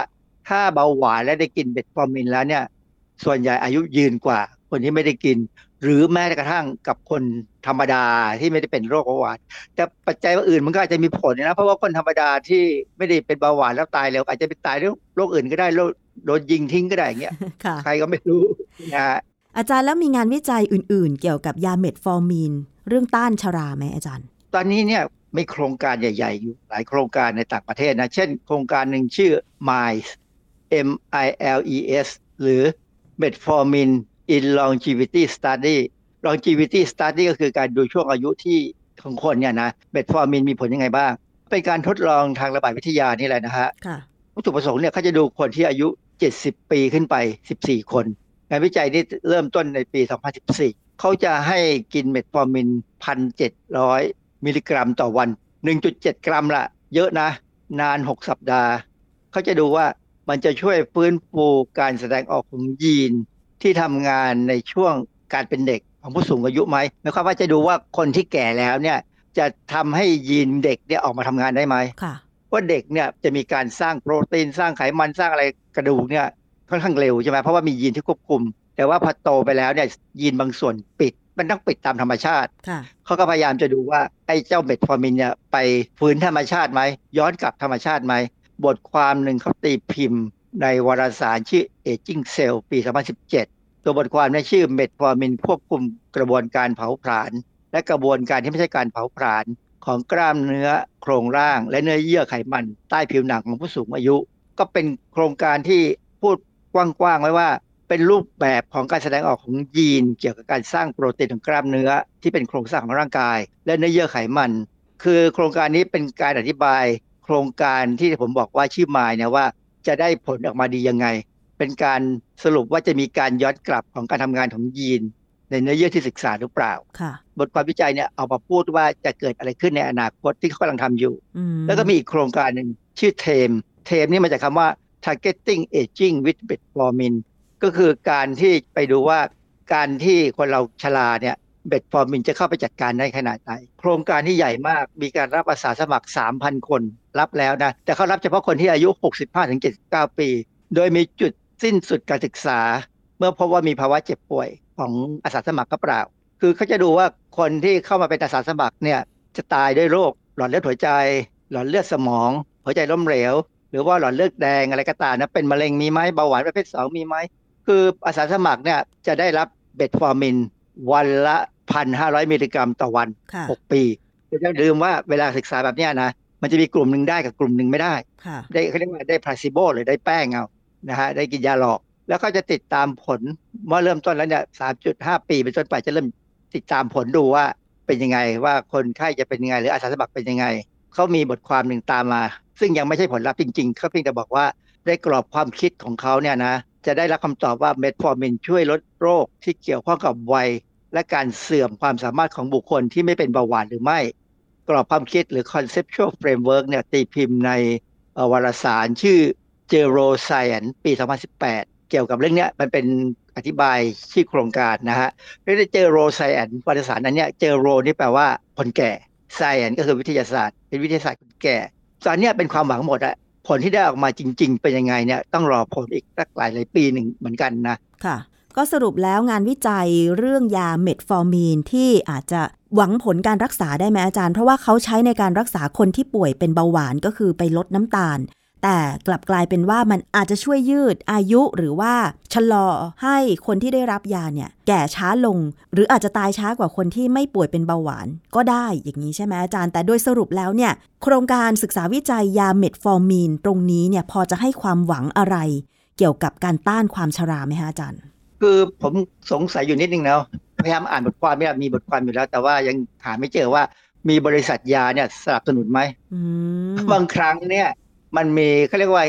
ถ้าเบาหวานและได้กินเมทฟอร์มินแล้วเนี่ยส่วนใหญ่อายุยืนกว่าคนที่ไม่ได้กินหรือแม้กระทั่งกับคนธรรมดาที่ไม่ได้เป็นโรคเบาหวานแต่ปัจจัยอื่นมันก็อาจจะมีผลนะเพราะว่าคนธรรมดาที่ไม่ได้เป็นเบาหวานแล้วตายแล้วอาจจะไปตายด้วยโรคอื่นก็ได้โดนยิงทิ้งก็ได้อย่างเงี้ย ใครก็ไม่รู้นะอาจารย์แล้วมีงานวิจัยอื่นๆเกี่ยวกับยาเมทฟอร์มินเรื่องต้านชราไหมอาจารย์ตอนนี้เนี่ยมีโครงการใหญ่ๆอยู่หลายโครงการในต่างประเทศนะเช่นโครงการหนึ่งชื่อ MILES MILES หรือ Metformin in Longevity Study Longevity Study ก็คือการดูช่วงอายุที่ของคนเนี่ยนะเมทฟอร์มินมีผลยังไงบ้างเป็นการทดลองทางระบาดวิทยานี่แหละนะฮะวัตถุประสงค์เนี่ยเขาจะดูคนที่อายุ70ปีขึ้นไป14คนงานวิจัยนี้เริ่มต้นในปี2014เขาจะให้กินเมทฟอร์มิน 1,700 มิลลิกรัมต่อวัน 1.7 กรัมละเยอะนะนาน6สัปดาห์เขาจะดูว่ามันจะช่วยฟื้นฟูการแสดงออกของยีน ที่ทำงานในช่วงการเป็นเด็กของผู้สูงอายุไหมหมายความว่าจะดูว่าคนที่แก่แล้วเนี่ยจะทำให้ยีนเด็กเนี่ยออกมาทำงานได้ไหมว่าเด็กเนี่ยจะมีการสร้างโปรตีนสร้างไขมันสร้างอะไรกระดูกเนี่ยค่อนข้างเร็วใช่ไหมเพราะว่ามียีนที่ควบคุมแต่ว่าพอโตไปแล้วเนี่ยยีนบางส่วนปิดมันต้องปิดตามธรรมชาติเขาก็พยายามจะดูว่าไอ้เจ้าเมทฟอร์มินเนี่ยไปฟื้นธรรมชาติไหมย้อนกลับธรรมชาติไหมบทความหนึ่งเขาตีพิมพ์ในวารสารชื่อ Aging Cell ปี 2017 ตัวบทความนั้นชื่อเมทฟอร์มินควบคุมกระบวนการเผาผลาญและกระบวนการที่ไม่ใช่การเผาผลาญของกล้ามเนื้อโครงร่างและเนื้อเยื่อไขมันใต้ผิวหนังของผู้สูงอายุก็เป็นโครงการที่พูดกว้างๆไว้ว่าเป็นรูปแบบของการแสดงออกของยีนเกี่ยวกับการสร้างโปรตีนของกล้ามเนื้อที่เป็นโครงสร้างของร่างกายและเนื้อเยื่อไขมันคือโครงการนี้เป็นการอธิบายโครงการที่ผมบอกว่าชื่อมายเนี่ยว่าจะได้ผลออกมาดียังไงเป็นการสรุปว่าจะมีการย้อนกลับของการทำงานของยีนในเนื้อเยื่อที่ศึกษาหรือเปล่าบทความวิจัยเนี่ยเอามาพูดว่าจะเกิดอะไรขึ้นในอนาคตที่เขากำลังทำอยู่แล้วก็มีอีกโครงการนึงชื่อเทมนี่มาจากคำว่า targeting aging with metformin ก็คือการที่ไปดูว่าการที่คนเราชราเนี่ยเม็ดฟอร์มินจะเข้าไปจัดการได้ขนาดไหนโครงการที่ใหญ่มากมีการรับอาสาสมัคร 3,000 คนรับแล้วนะแต่เขารับเฉพาะคนที่อายุ 65-79 ปีโดยมีจุดสิ้นสุดการศึกษาเมื่อพบว่ามีภาวะเจ็บป่วยของอาสาสมัครก็เปล่าคือเขาจะดูว่าคนที่เข้ามาเป็นอาสาสมัครเนี่ยจะตายด้วยโรคหลอดเลือดหัวใจหลอดเลือดสมองหัวใจล้มเหลวหรือว่าหลอดเลือดแดงอะไรก็ตามนะเป็นมะเร็งมีไหมเบาหวานประเภท2มีไหมคืออาสาสมัครเนี่ยจะได้รับเม็ดฟอร์มินวันละ 1,500 มิลลิกรัมต่อวัน 6 ปีแต่อย่าลืมว่าเวลาศึกษาแบบนี้นะมันจะมีกลุ่มนึงได้กับกลุ่มนึงไม่ได้ได้เค้าเรียกว่าได้พลาซิโบหรือได้แป้งเอานะฮะได้กินยาหลอกแล้วก็จะติดตามผลเมื่อเริ่มต้นแล้วเนี่ย 3.5 ปีเป็นต้นไปจะเริ่มติดตามผลดูว่าเป็นยังไงว่าคนไข้จะเป็นยังไงหรืออาสาสมัครเป็นยังไงเขามีบทความนึงตามมาซึ่งยังไม่ใช่ผลลัพธ์จริงๆเขาเพียงแต่บอกว่าได้กรอบความคิดของเขาเนี่ยนะจะได้รับคำตอบว่าเมทฟอร์มินช่วยลดโรคที่เกี่ยวข้องกับวัยและการเสื่อมความสามารถของบุคคลที่ไม่เป็นเบาหวานหรือไม่กรอบความคิดหรือ conceptual framework เนี่ยตีพิมพ์ในวารสารชื่อ Gero Science ปี 2018 เกี่ยวกับเรื่องนี้มันเป็นอธิบายชื่อโครงการนะฮะเรื่อง Gero Science วารสารนั้นเนี่ย Gero นี่แปลว่าคนแก่ Science ก็คือวิทยาศาสตร์เป็นวิทยาศาสตร์คนแก่ตอนนี้เป็นความหวังหมดอะผลที่ได้ออกมาจริงๆเป็นยังไงเนี่ยต้องรอผลอีกสักหลายๆปีหนึ่งเหมือนกันนะค่ะก็สรุปแล้วงานวิจัยเรื่องยาเมทฟอร์มีนที่อาจจะหวังผลการรักษาได้ไหมอาจารย์เพราะว่าเขาใช้ในการรักษาคนที่ป่วยเป็นเบาหวานก็คือไปลดน้ำตาลแต่กลับกลายเป็นว่ามันอาจจะช่วยยืดอายุหรือว่าชะลอให้คนที่ได้รับยาเนี่ยแก่ช้าลงหรืออาจจะตายช้ากว่าคนที่ไม่ป่วยเป็นเบาหวานก็ได้อย่างนี้ใช่ไหมอาจารย์แต่โดยสรุปแล้วเนี่ยโครงการศึกษาวิจัยยาเมทฟอร์มีนตรงนี้เนี่ยพอจะให้ความหวังอะไรเกี่ยวกับการต้านความชราไหมฮะอาจารย์คือผมสงสัยอยู่นิดนึงนะพยายามอ่านบทความเนี่ยมีบทความอยู่แล้วแต่ว่ายังหาไม่เจอว่ามีบริษัทยาเนี่ยสนับสนุนไหมบางครั้งเนี่ยมันมีเขาเรียกว่า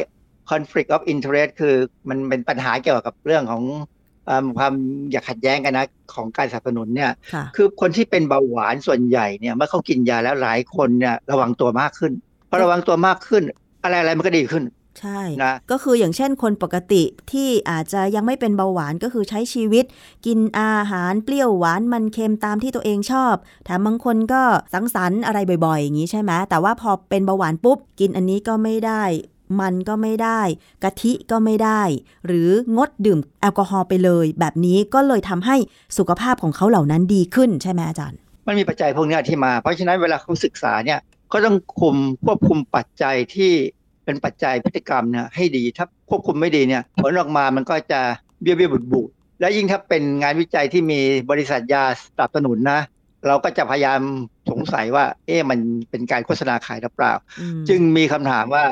conflict of interest คือมันเป็นปัญหาเกี่ยวกับเรื่องของความอยากขัดแย้งกันนะของการสนับสนุนเนี่ยคือคนที่เป็นเบาหวานส่วนใหญ่เนี่ยเมื่อเขากินยาแล้วหลายคนเนี่ยระวังตัวมากขึ้นพอระวังตัวมากขึ้นอะไรมันก็ดีขึ้นใช่นะก็คืออย่างเช่นคนปกติที่อาจจะยังไม่เป็นเบาหวานก็คือใช้ชีวิตกินอาหารเปรี้ยวหวานมันเค็มตามที่ตัวเองชอบแถมบางคนก็สังสรรค์อะไรบ่อยๆอย่างนี้ใช่ไหมแต่ว่าพอเป็นเบาหวานปุ๊บกินอันนี้ก็ไม่ได้มันก็ไม่ได้กะทิก็ไม่ได้หรืองดดื่มแอลกอฮอล์ไปเลยแบบนี้ก็เลยทำให้สุขภาพของเขาเหล่านั้นดีขึ้นใช่ไหมอาจารย์มันมีปัจจัยพวกนี้ที่มาเพราะฉะนั้นเวลาเขาศึกษาเนี่ยก็ต้องควบคุมปัจจัยที่เป็นปัจจัยพฤติกรรมเนี่ยให้ดีถ้าควบคุมไม่ดีเนี่ยผลออกมามันก็จะเบี้ยวๆบูดๆและยิ่งถ้าเป็นงานวิจัยที่มีบริษัทยาสนับสนุนนะเราก็จะพยายามสงสัยว่าเอ๊ะมันเป็นการโฆษณาขายหรือเปล่าจึงมีคำถามว่า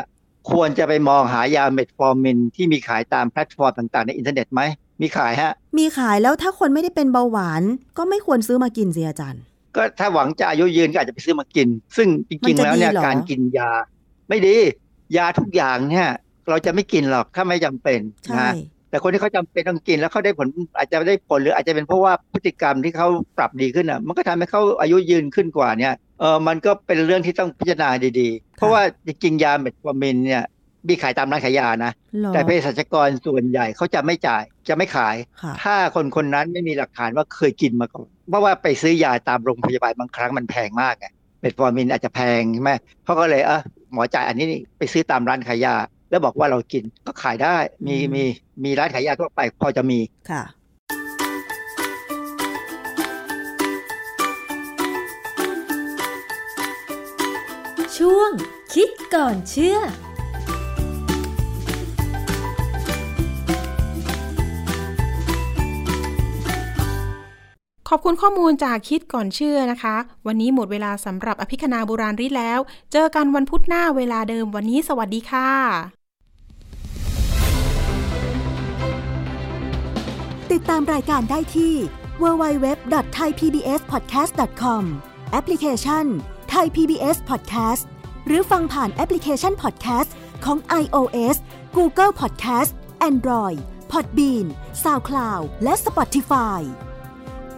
ควรจะไปมองหายาเมทฟอร์มินที่มีขายตามแพลตฟอร์มต่างๆในอินเทอร์เน็ตไหมมีขายฮะมีขายแล้วถ้าคนไม่ได้เป็นเบาหวานก็ไม่ควรซื้อมากินสิอาจารย์ก็ถ้าหวังจะอายุยืนก็อาจจะไปซื้อมากินซึ่งจริงๆแล้วเนี่ยการกินยาไม่ดียาทุกอย่างเนี่ยเราจะไม่กินหรอกถ้าไม่จำเป็นนะแต่คนที่เขาจำเป็นต้องกินแล้วเขาได้ผลอาจจะได้ผลหรืออาจจะเป็นเพราะว่าพฤติกรรมที่เขาปรับดีขึ้นอ่ะมันก็ทำให้เขาอายุยืนขึ้นกว่าเนี่ยมันก็เป็นเรื่องที่ต้องพิจารณาดีๆเพราะว่าจริงๆยาเมทฟอร์มินเนี่ย มีขายตามร้านขายยานะแต่เภสัชกรส่วนใหญ่เขาจะไม่จ่ายจะไม่ขายถ้าคนนั้นไม่มีหลักฐานว่าเคยกินมาก่อนเพราะว่าไปซื้อยาตามโรงพยาบาลบางครั้งมันแพงมากไงเมทฟอร์มินอาจจะแพงใช่ไหมเขาก็เลยหมอจ่ายอันนี้ไปซื้อตามร้านขายยาแล้วบอกว่าเรากินก็ขายได้มีร้านขายยาทั่วไปพอจะมีค่ะช่วงคิดก่อนเชื่อขอบคุณข้อมูลจากคิดก่อนเชื่อนะคะวันนี้หมดเวลาสำหรับอภิคณาโบราณฤทธิ์แล้วเจอกันวันพุธหน้าเวลาเดิมวันนี้สวัสดีค่ะติดตามรายการได้ที่ www.thaipbspodcast.com แอปพลิเคชัน Thai PBS Podcast หรือฟังผ่านแอปพลิเคชัน Podcast ของ iOS Google Podcast Android Podbean SoundCloud และ Spotify